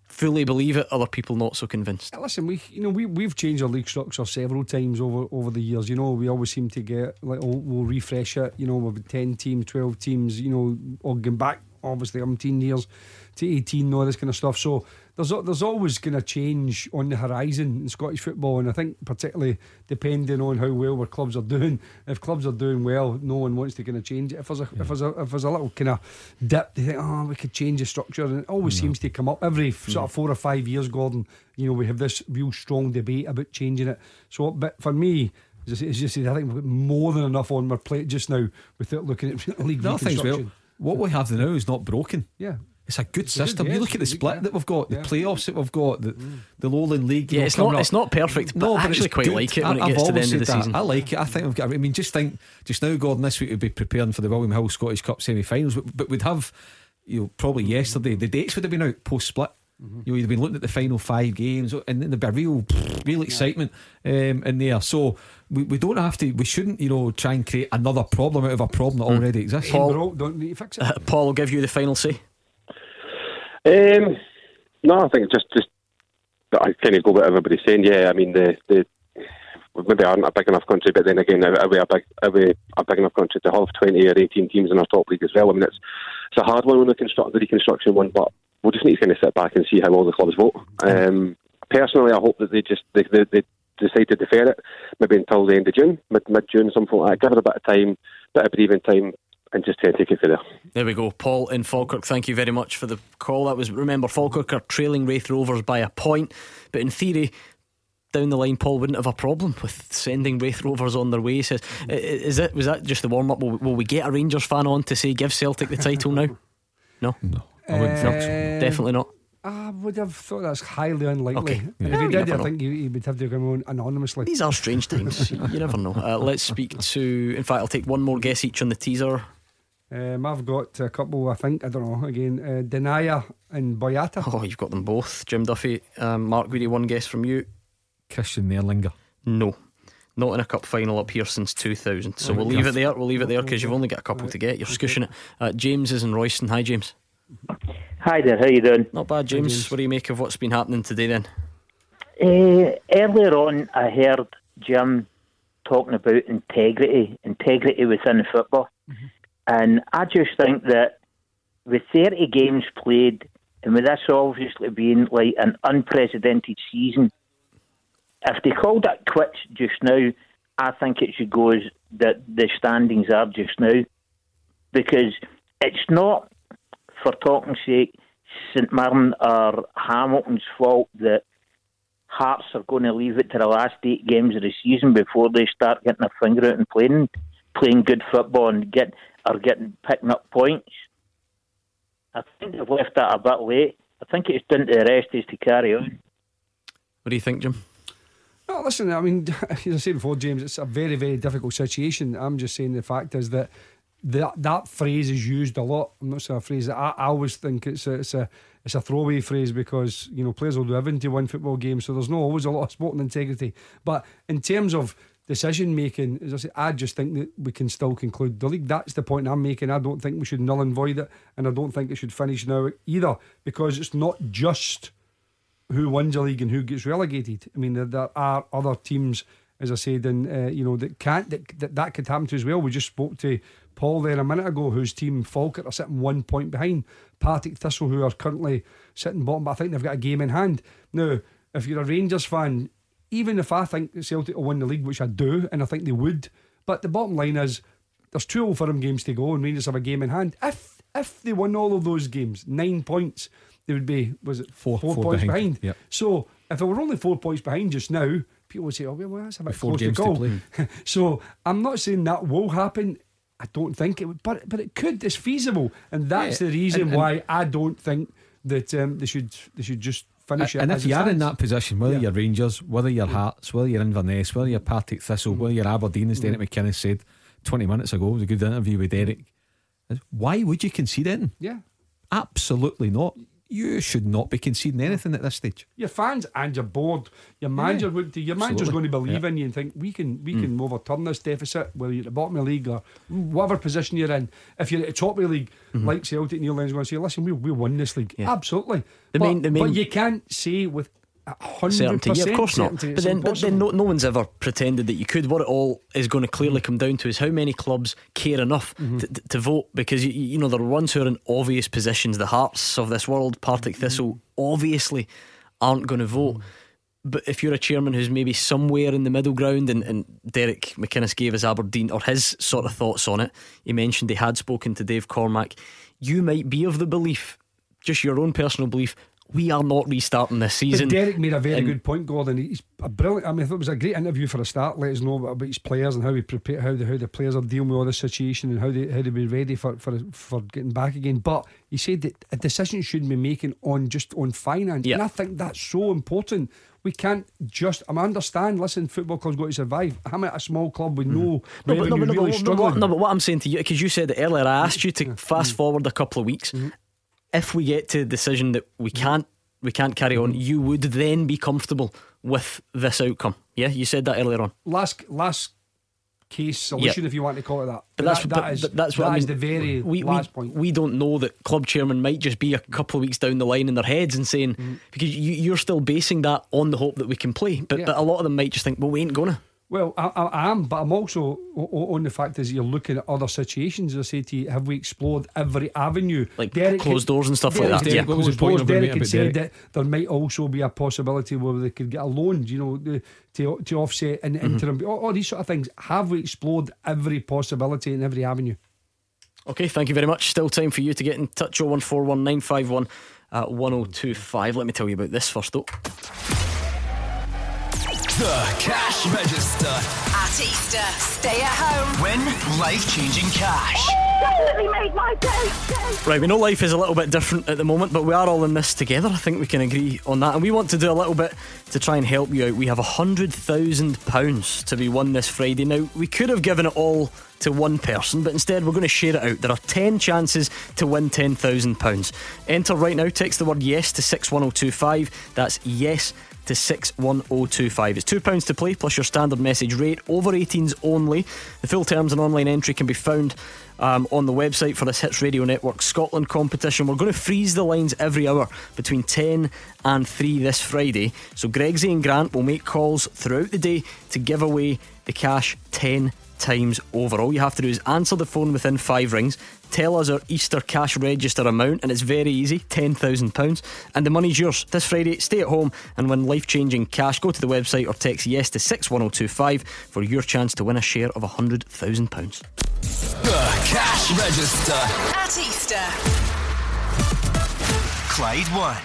fully believe it, other people not so convinced. Listen, we you know we we've changed our league structure several times over over the years. You know, we always seem to get like, oh, we'll refresh it. You know, we've ten teams, twelve teams. You know, or going back obviously umpteen years to eighteen, and all this kind of stuff. So there's there's always going to change on the horizon in Scottish football, and I think particularly depending on how well our clubs are doing. If clubs are doing well, no one wants to kind of change it. If there's a yeah. if there's a if there's a little kind of dip, they think, oh, we could change the structure, and it always no. seems to come up every sort no. of four or five years. Gordon, you know, we have this real strong debate about changing it. So, but for me, as you said, I think we've got more than enough on our plate just now without looking at league reconstruction. What we have now is not broken. Yeah, it's a good it's system. Good, yeah. You look at the split yeah. that we've got, the yeah. playoffs that we've got, the, mm. the Lowland League. Yeah, it's not up. It's not perfect, but no, I actually quite good. like it when I, it gets I've to the end of the that. season. I like it. I think we've got. I mean, just think, just now, Gordon, this week we'd be preparing for the William Hill Scottish Cup semi-finals, but, but we'd have, you know, probably yesterday the dates would have been out post-split. Mm-hmm. You know, you'd been looking at the final five games, and there'd be a real, real excitement um, in there. So we, we don't have to, we shouldn't, you know, try and create another problem out of a problem that mm. already exists. Paul, Paul, don't need to fix it. Uh, Paul will give you the final say. Um, no, I think just, just I kind of go with everybody's saying. Yeah, I mean, the, the maybe aren't a big enough country, but then again, are we a big, are we a big enough country to have twenty or eighteen teams in our top league as well? I mean, it's it's a hard one when we construct the reconstruction one, but we'll just need to kind of sit back and see how all the clubs vote. Um, personally, I hope that they just they, they, they decide to defer it maybe until the end of June, mid, mid-June, something like that. Give it a bit of time, bit of breathing time, and just try and take it through there. There we go. Paul in Falkirk, thank you very much for the call. That was, remember, Falkirk are trailing Raith Rovers by a point, but in theory, down the line, Paul wouldn't have a problem with sending Raith Rovers on their way. He says, is it, was that just the warm up? Will, will we get a Rangers fan on to say give Celtic the title now? No, no, I wouldn't think uh, so. Definitely not. I would have thought that's highly unlikely. Okay. Yeah. If he did, I think he would have to go on anonymously. These are strange times. You never know. Uh, let's speak to, in fact, I'll take one more guess each on the teaser. Um, I've got a couple, I think, I don't know, again, uh, Denaya and Boyata. Oh, you've got them both. Jim Duffy, um, Mark Guidi, one guess from you. Christian Mehrlinger. No, not in a cup final up here since two thousand. So oh, we'll leave it there. We'll leave it there because you've only got a couple right to get. You're scooshing it. uh, James is in Royston. Hi James. Hi there, how you doing? Not bad James. Hi, James. What do you make of what's been happening today then? Uh, earlier on I heard Jim talking about integrity integrity within football. Mm-hmm. And I just think that with thirty games played, and with this obviously being like an unprecedented season, if they called it quits just now, I think it should go as that the standings are just now, because it's not, for talking sake, Saint Mirren or Hamilton's fault that Hearts are going to leave it to the last eight games of the season before they start getting their finger out and playing playing good football and get are getting picking up points. I think they've left that a bit late. I think it's down to the rest is to carry on. What do you think, Jim? No, listen, I mean, as I said before, James, it's a very, very difficult situation. I'm just saying the fact is that that, that phrase is used a lot. I'm not saying a phrase that I, I always think it's a, it's a it's a throwaway phrase, because, you know, players will do everything to win football games, so there's not always a lot of sporting integrity. But in terms of decision making, as I say, I just think that we can still conclude the league. That's the point I'm making. I don't think we should null and void it, and I don't think it should finish now either, because it's not just who wins a league and who gets relegated. I mean, there, there are other teams, as I said, and uh, you know, that can't that, that that could happen to as well. We just spoke to Paul there a minute ago, whose team Falkirk are sitting one point behind Partick Thistle, who are currently sitting bottom, but I think they've got a game in hand. Now, if you're a Rangers fan, even if I think Celtic will win the league, which I do, and I think they would, but the bottom line is there's two Old Firm games to go, and Rangers have a game in hand. If if they won all of those games, nine points. They would be, was it four, four, four points behind? behind. Yep. So if it were only four points behind just now, people would say, oh, well, that's a bit four close games to goal. To play. So I'm not saying that will happen. I don't think it would, but, but it could. It's feasible. And that's yeah. the reason and, and why I don't think that um, they should they should just finish and it. And if you are in that position, whether yeah. you're Rangers, whether you're Hearts, whether you're Inverness, whether you're Partick Thistle, mm. whether you're Aberdeen, as mm. Derek McInnes said twenty minutes ago, it was a good interview with Derek. Why would you concede anything? Yeah. Absolutely not. You should not be conceding anything at this stage. Your fans and your board, your manager, yeah, your manager's going to believe yeah. in you and think we can we mm. can overturn this deficit, whether you're at the bottom of the league or whatever position you're in. If you're at the top of the league, mm-hmm. like Celtic, Neil Lennon's going to say, listen, we we won this league. Yeah. Absolutely. The but, main, the main but you can't say with one hundred percent certainty, yeah, of course not. But then, but then no, no one's ever pretended that you could. What it all is going to clearly come down to is how many clubs care enough mm-hmm. to, to vote, because you, you know there are ones who are in obvious positions. The Hearts of this world, Partick Thistle, obviously aren't going to vote. Mm-hmm. But if you're a chairman who's maybe somewhere in the middle ground, and, and Derek McInnes gave us Aberdeen or his sort of thoughts on it, he mentioned he had spoken to Dave Cormack. You might be of the belief, just your own personal belief, we are not restarting this season. But Derek made a very good point, Gordon. He's a brilliant. I mean, I thought it was a great interview for a start. Let us know about his players and how he prepare, how the how the players are dealing with all this situation, and how they how they be ready for for for getting back again. But he said that a decision shouldn't be making on just on finance, yeah. and I think that's so important. We can't just. I understand. Listen, football clubs got to survive. I'm at a small club with no mm-hmm. revenue, no, but, no, but, really no, struggling. No, no, but what I'm saying to you, because you said it earlier, I asked you to fast forward a couple of weeks. Mm-hmm. If we get to the decision that we can't we can't carry on, you would then be comfortable with this outcome. Yeah, you said that earlier on. Last last case solution, yeah. if you want to call it that. But, but that's that, that but, is but that's what that I mean. Is the very we, last we, point. We don't know that club chairman might just be a couple of weeks down the line in their heads and saying mm. because you, you're still basing that on the hope that we can play. But yeah. but a lot of them might just think, well, we ain't gonna. Well, I, I am, but I'm also on the fact is you're looking at other situations. I say to you, have we explored every avenue? Like Derek closed had, doors and stuff Derek, like that. Derek, yeah. What was the point of Derek had said Derek? that there might also be a possibility where they could get a loan, you know, the, to to offset an mm-hmm. interim. All, all these sort of things. Have we explored every possibility and every avenue? Okay, thank you very much. Still time for you to get in touch. oh one four one nine five one one oh two five. Let me tell you about this first though. The Cash Register. At Easter, stay at home. Win life-changing cash. Definitely made my day. Right, we know life is a little bit different at the moment, but we are all in this together. I think we can agree on that. And we want to do a little bit to try and help you out. We have one hundred thousand pounds to be won this Friday. Now, we could have given it all to one person, but instead we're going to share it out. There are ten chances to win ten thousand pounds. Enter right now. Text the word yes to six one oh two five. That's yes to six one oh two five. It's two pounds to play plus your standard message rate. Over eighteens only. The full terms and online entry can be found um, on the website for this Hits Radio Network Scotland competition. We're going to freeze the lines every hour between ten and three this Friday, so Gregsy and Grant will make calls throughout the day to give away the cash ten times over. All you have to do is answer the phone within five rings, tell us our Easter cash register amount, and it's very easy, ten thousand pounds, and the money's yours this Friday. Stay at home and win life-changing cash. Go to the website or text yes to six one oh two five for your chance to win a share of one hundred thousand pounds. The Cash Register at Easter. Clyde One.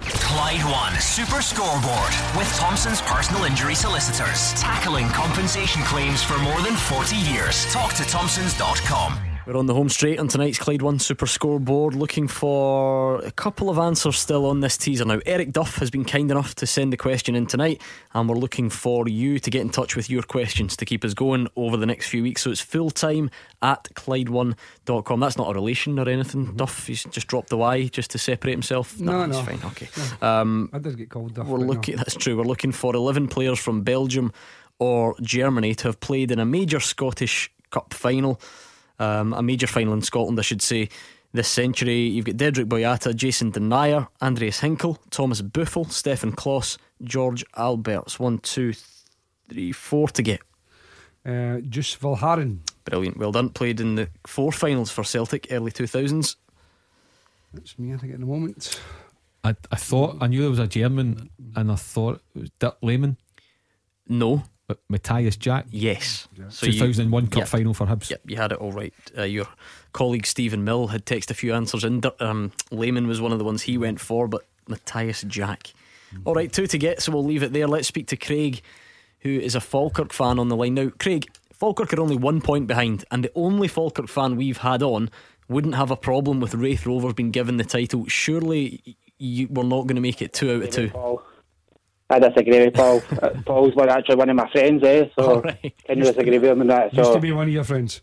Clyde One Super Scoreboard with Thompson's personal injury solicitors, tackling compensation claims for more than forty years. Talk to thompsons dot com. We're on the home straight on tonight's Clyde One Super Scoreboard, looking for a couple of answers still on this teaser. Now, Eric Duff has been kind enough to send the question in tonight, and we're looking for you to get in touch with your questions to keep us going over the next few weeks. So it's fulltime at Clyde one dot com. That's not a relation or anything. Mm-hmm. Duff, he's just dropped the Y just to separate himself. No, no, no. That's fine. Okay. No. Um, I did get called Duff. We're looking. No. That's true. We're looking for eleven players from Belgium or Germany to have played in a major Scottish Cup final. Um, a major final in Scotland, I should say, this century. You've got Dedrick Boyata, Jason Denier, Andreas Hinkel, Thomas Buffel, Stefan Kloss, George Alberts. One, two, three, four to get. Uh, Jus Valharen. Brilliant, well done. Played in the four finals for Celtic, early two thousands. That's me, I think, at the moment. I, I thought, I knew there was a German, and I thought it was Dirk Lehmann. No. But Matthias Jack. Yes, yeah. So two thousand one you, Cup yeah, final for Hibs. Yep, yeah, you had it all right. uh, Your colleague Stephen Mill had texted a few answers in. um, Lehman was one of the ones he went for, but Matthias Jack. Mm-hmm. Alright, two to get, so we'll leave it there. Let's speak to Craig, who is a Falkirk fan on the line now. Craig, Falkirk are only one point behind, and the only Falkirk fan we've had on wouldn't have a problem with Raith Rovers being given the title. Surely you, we're not going to make it two out of two. I disagree with Paul. uh, Paul's one, actually one of my friends, eh? So right. Can you disagree with him on that? So, used to be one of your friends.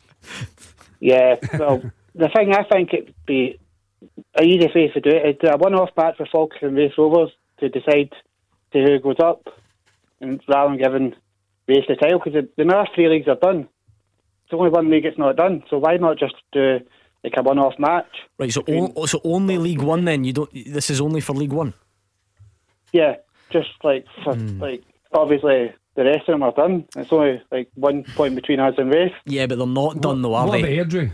Yeah. Well, the thing I think it'd be an easy way to do it is do a one-off match for Falkirk and Raith Rovers to decide to who goes up, and rather than giving Raith the title, because the, the last three leagues are done. It's only one league that's not done. So why not just do like a one-off match? Right. So between... o- so only League One then. You don't. This is only for League One. Yeah. Just like, for, mm. like obviously the rest of them are done. It's only like one point between us and Raith. Yeah, but they're not what, done though, are what they? What about Airdrie?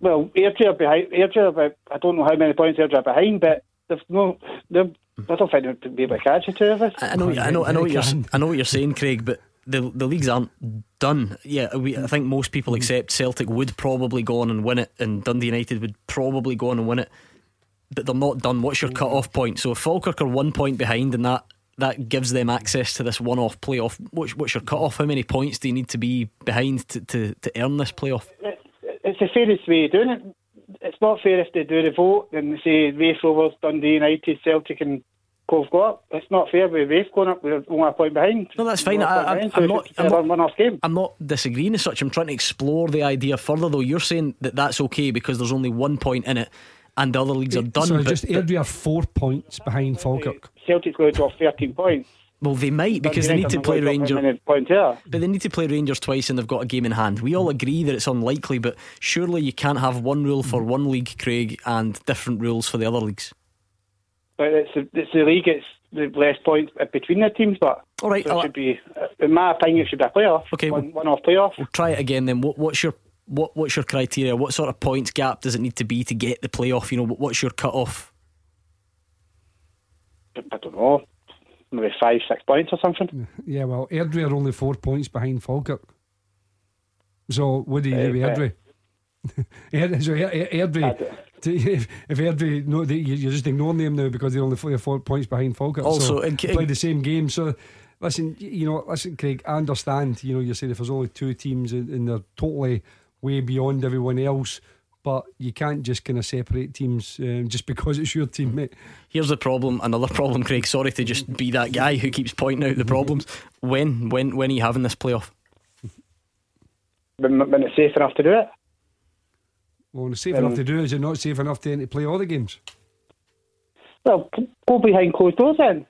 Well, Airdrie are behind. Airdrie are about, I don't know how many points Airdrie are behind, but there's no. They're, I don't think they'd be able to catch the two of us. I know, I know, I know what you're. I know what you're saying, Craig, but. The the leagues aren't done. Yeah, we, I think most people accept Celtic would probably go on and win it, and Dundee United would probably go on and win it, but they're not done. What's your cut off point? So if Falkirk are one point behind, and that, that gives them access to this one off playoff, what's, what's your cut off? How many points do you need to be behind to, to, to earn this playoff? It's the fairest way of doing it. It's not fair if they do the vote and they say Raith Rovers, Dundee United, Celtic and Cove go up. It's not fair with Raith going up, we're only a point behind. No, that's fine. I, I, so I'm, not, I'm, not, one-off game. I'm not disagreeing as such. I'm trying to explore the idea further though. You're saying that that's okay because there's only one point in it and the other leagues are done. So just Airdrie are four points behind Falkirk. Celtic's going to drop thirteen points. Well, they might, because they need to play Rangers. But they need to play Rangers twice, and they've got a game in hand. We all agree that it's unlikely, but surely you can't have one rule for one league, Craig, and different rules for the other leagues. But it's, it's the league, it's the less points between the teams. But All right. So it should be, in my opinion, it should be a playoff. Okay, one, one off playoff. We'll try it again then. What, what's your what, what's your criteria? What sort of points gap does it need to be to get the playoff? You know, what's your cut off? I don't know. Maybe five, six points or something. Yeah, well, Airdrie are only four points behind Falkirk. So what do you do with Airdrie? Airdrie, so Airdrie to, if, if Airdrie, no, they, you're just ignoring them now because they're only four, four points behind Falkirk. Also, so in, play the same game. So listen, you know, listen, Craig, I understand. You know, you're saying if there's only two teams and they're totally way beyond everyone else, but you can't just kind of separate teams um, just because it's your team, mate. Here's the problem, another problem, Craig. Sorry to just be that guy who keeps pointing out the problems. When, when, when are you having this playoff? When, when it's safe enough to do it. Well, when it's safe um, enough to do it, is it not safe enough then to play all the games? Well, go behind closed doors then.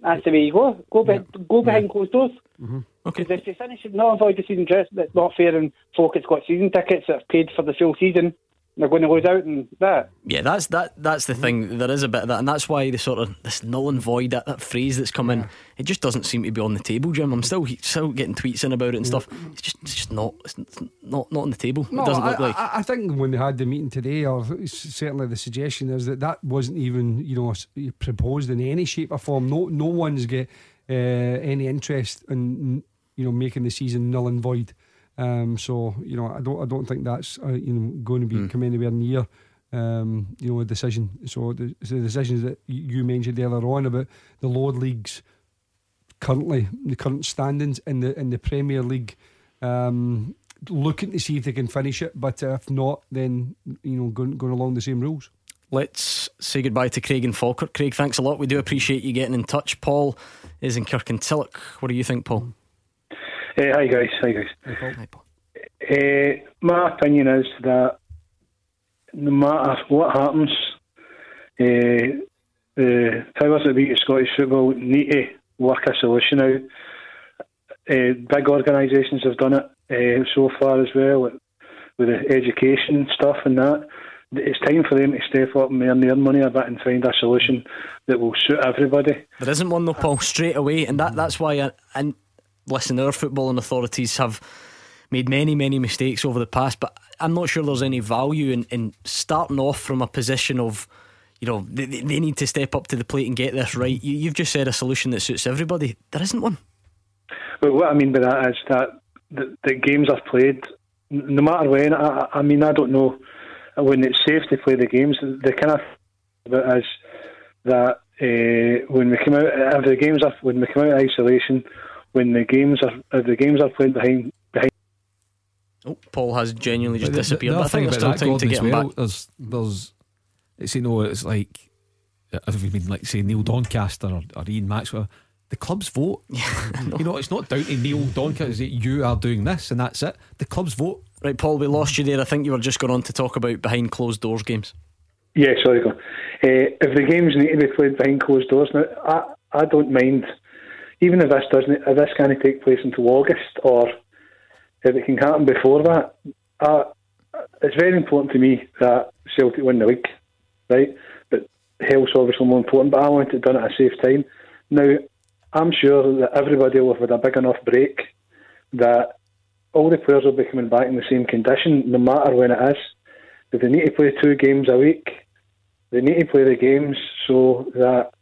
That's the way you go. Go, be- yeah. go behind yeah. closed doors. Mm-hmm. Okay. Because if you finish it, not avoid the season dress, that's not fair. And folk that's got season tickets that have paid for the full season, and they're going to lose out and that. Yeah, that's that. That's the thing. There is a bit of that, and that's why the sort of this null and void, that, that phrase that's come in, yeah. it just doesn't seem to be on the table, Jim. I'm still still getting tweets in about it and yeah. stuff. It's just it's just not it's not not on the table. No, it doesn't I, look like. I, I think when they had the meeting today, or certainly the suggestion is that that wasn't even you know proposed in any shape or form. No, no one's get. Uh, any interest in you know making the season null and void, um, so you know I don't I don't think that's uh, you know going to be mm. come anywhere near um, you know a decision. So the, so the decisions that you mentioned earlier on about the lower leagues currently, the current standings in the in the Premier League, um, looking to see if they can finish it, but if not, then you know going going along the same rules. Let's say goodbye to Craig and Falkirk. Craig, thanks a lot. We do appreciate you getting in touch. Paul is in Kirkintilloch. What do you think, Paul? Hey, hi guys. Hi guys. Hi Paul. Hi, Paul. Uh, my opinion is that no matter what happens, uh, the powers that be of Scottish football need to work a solution out. Uh, big organisations have done it uh, so far as well with, with the education stuff and that. It's time for them to step up and earn their money a bit and find a solution that will suit everybody. There isn't one though, Paul, straight away, and that, that's why I, and listen, our footballing authorities have made many many mistakes over the past, but I'm not sure there's any value in, in starting off from a position of you know they, they need to step up to the plate and get this right. You, you've just said a solution that suits everybody. There isn't one. Well, what I mean by that is that the, the games are played no matter when. I, I mean I don't know when it's safe to play the games. The kind of thing about is that uh, when we come out, if the games are when we come out of isolation, when the games are if the games are played behind behind. Oh, Paul has genuinely just disappeared. The, the, the but I think there's still time Gordon to get him well, back. There's, there's, it's you know, it's like if you mean like say Neil Doncaster or, or Ian Maxwell, the clubs vote. you know, it's not down to Neil Doncaster. It's that you are doing this and that's it. The clubs vote. Right, Paul, we lost you there. I think you were just going on to talk about behind closed doors games. Yeah, sorry, go on. Uh, if the games need to be played behind closed doors, now I, I don't mind. Even if this doesn't, if this can't take place until August, or if it can happen before that, uh, it's very important to me that Celtic win the league, right? But health's obviously more important. But I want it done at a safe time. Now, I'm sure that everybody will have had a big enough break that all the players will be coming back in the same condition, no matter when it is. But they need to play two games a week. They need to play the games so that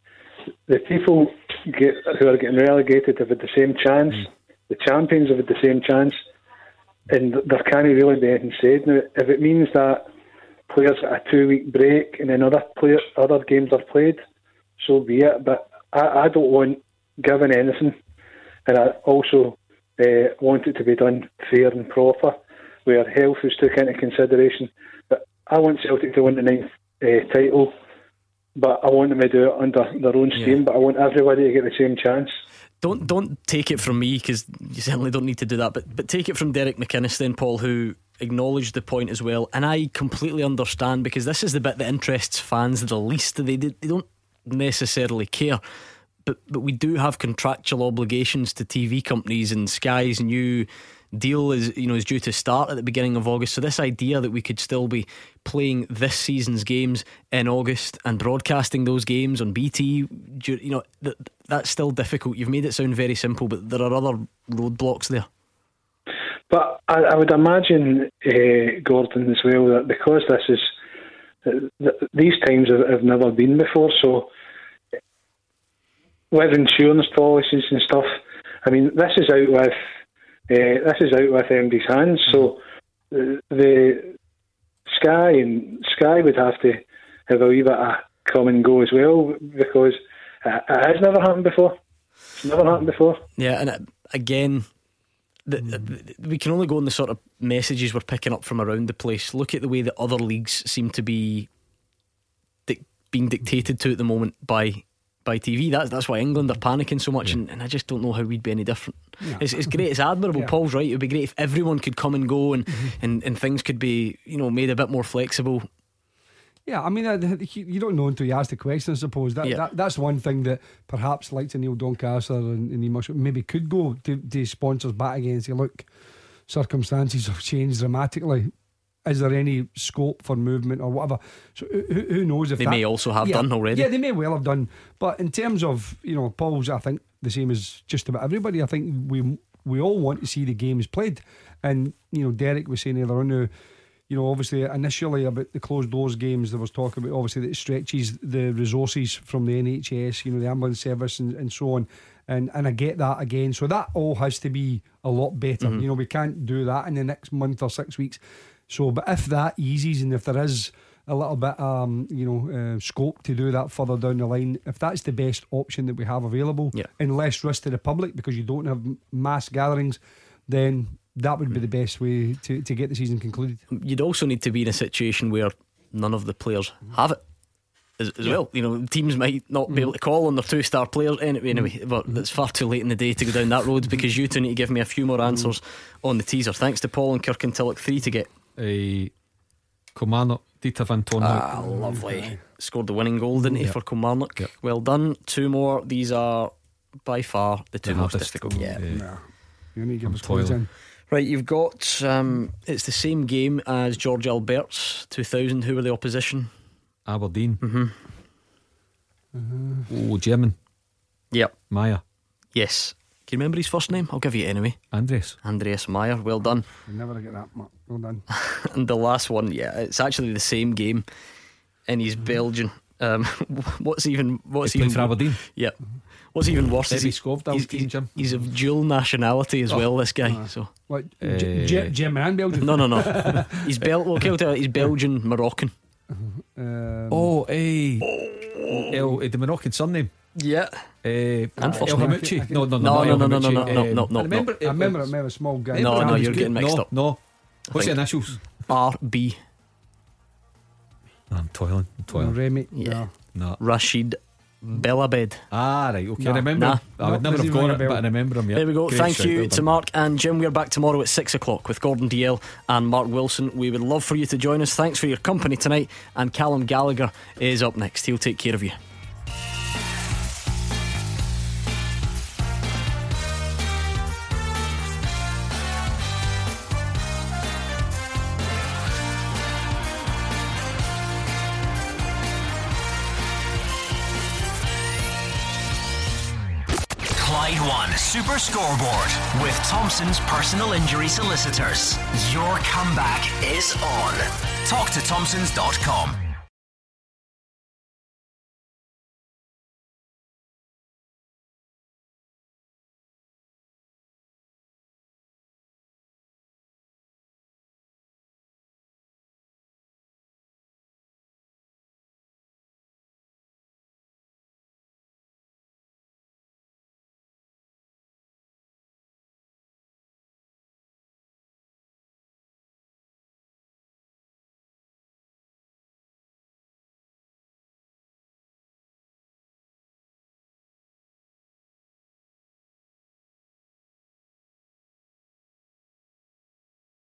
the people get, who are getting relegated have had the same chance. Mm. The champions have had the same chance, and there can't really be anything said. Now, if it means that players get a two-week break and then other player, other games are played, so be it. But I, I don't want given anything, and I also. Uh, want it to be done fair and proper, where health is taken into consideration. But I want Celtic to win the ninth uh, title, but I want them to do it under their own steam. Yeah. But I want everybody to get the same chance. Don't don't take it from me, because you certainly don't need to do that. But but take it from Derek McInnes then, Paul, who acknowledged the point as well, and I completely understand, because this is the bit that interests fans the least. They they don't necessarily care. But but we do have contractual obligations to T V companies and Sky's new deal is, you know, is due to start at the beginning of August. So this idea that we could still be playing this season's games in August and broadcasting those games on B T, you know, that that's still difficult. You've made it sound very simple, but there are other roadblocks there. But I, I would imagine, uh, Gordon, as well, that because this is uh, th- these times have, have never been before, so with insurance policies and stuff, I mean, this is out with uh, this is out with M D's hands. So uh, the Sky and Sky would have to have a wee bit of come and go as well, because it, it has never happened before. It's never happened before. Yeah, and it, again. The, the, we can only go on the sort of messages we're picking up from around the place. Look at the way that other leagues seem to be di- being dictated to at the moment by by T V. That's that's why England are panicking so much, yeah. and, and I just don't know how we'd be any different. Yeah. It's, it's great, it's admirable. Yeah. Paul's right. It would be great if everyone could come and go, and, mm-hmm. and, and things could be, you know, made a bit more flexible. Yeah, I mean, you don't know until you ask the question, I suppose. That, yeah. that that's one thing that perhaps, like to Neil Doncaster and, and he must maybe could go to, to sponsors back again and say, look, circumstances have changed dramatically. Is there any scope for movement or whatever? So who, who knows if they that, may also have yeah, done already. Yeah, they may well have done. But in terms of, you know, Paul's, I think the same as just about everybody. I think we we all want to see the games played, and you know, Derek was saying earlier on now, you know, obviously initially about the closed doors games, there was talk about obviously that it stretches the resources from the N H S, you know, the ambulance service and, and so on, and and I get that again. So that all has to be a lot better. Mm-hmm. You know, we can't do that in the next month or six weeks. So, but if that eases and if there is a little bit, um, you know, uh, scope to do that further down the line, if that's the best option that we have available, yeah. and less risk to the public because you don't have mass gatherings, then that would be the best way to, to get the season concluded. You'd also need to be in a situation where none of the players have it as, as yeah. well. You know, teams might not mm. be able to call on their two star players anyway, anyway but mm. it's far too late in the day to go down that road, because you two need to give me a few more answers mm. on the teaser. Thanks to Paul and Kirk and Tillock. Three to get a Kilmarnock, Dieter van Toorn. Ah, lovely. Scored the winning goal, didn't he, yep. for Kilmarnock? Yep. Well done. Two more. These are by far the two the most difficult. Yeah, yeah. Nah. You need to give I'm us in. Right, you've got um, it's the same game as George Albert's two thousand. Who were the opposition? Aberdeen. Mm-hmm. Uh, oh, German. Yep. Meyer. Yes. Can you remember his first name? I'll give you it anyway. Andreas. Andreas Meyer. Well done. You'll never get that, Mark. Well done. And the last one, yeah, it's actually the same game, and he's mm-hmm. Belgian. Um, what's even what's he even for Aberdeen? Yeah. Mm-hmm. What's even worse is he, he's, he's, he's of dual nationality as oh, well. This guy, uh, so what, uh, G- G- German and Belgian. No, no, no. He's Bel. Okay, I'll tell you, he's Belgian, Moroccan. Um, oh, eh. Oh. El, eh, the Moroccan surname. Yeah. Eh, and first El Hamouchi. No, no, no, no, no, no, no, no, no, no, no. I remember. It, I remember. I remember a small guy. No, no, you're getting mixed no, up. No. What's the initials? R B. I'm toiling. I'm toiling. Remy. Yeah. No. Rashid. Bellabed. Ah, right, okay. Nah. I remember nah. I would never have got it, but I remember him. Yeah. There we go. Great. Thank shout, you well to Mark and Jim. We're back tomorrow at six o'clock with Gordon D L and Mark Wilson. We would love for you to join us. Thanks for your company tonight. And Callum Gallagher is up next. He'll take care of you. Super Scoreboard with Thompson's Personal Injury Solicitors. Your comeback is on. Talk to Thompsons dot com.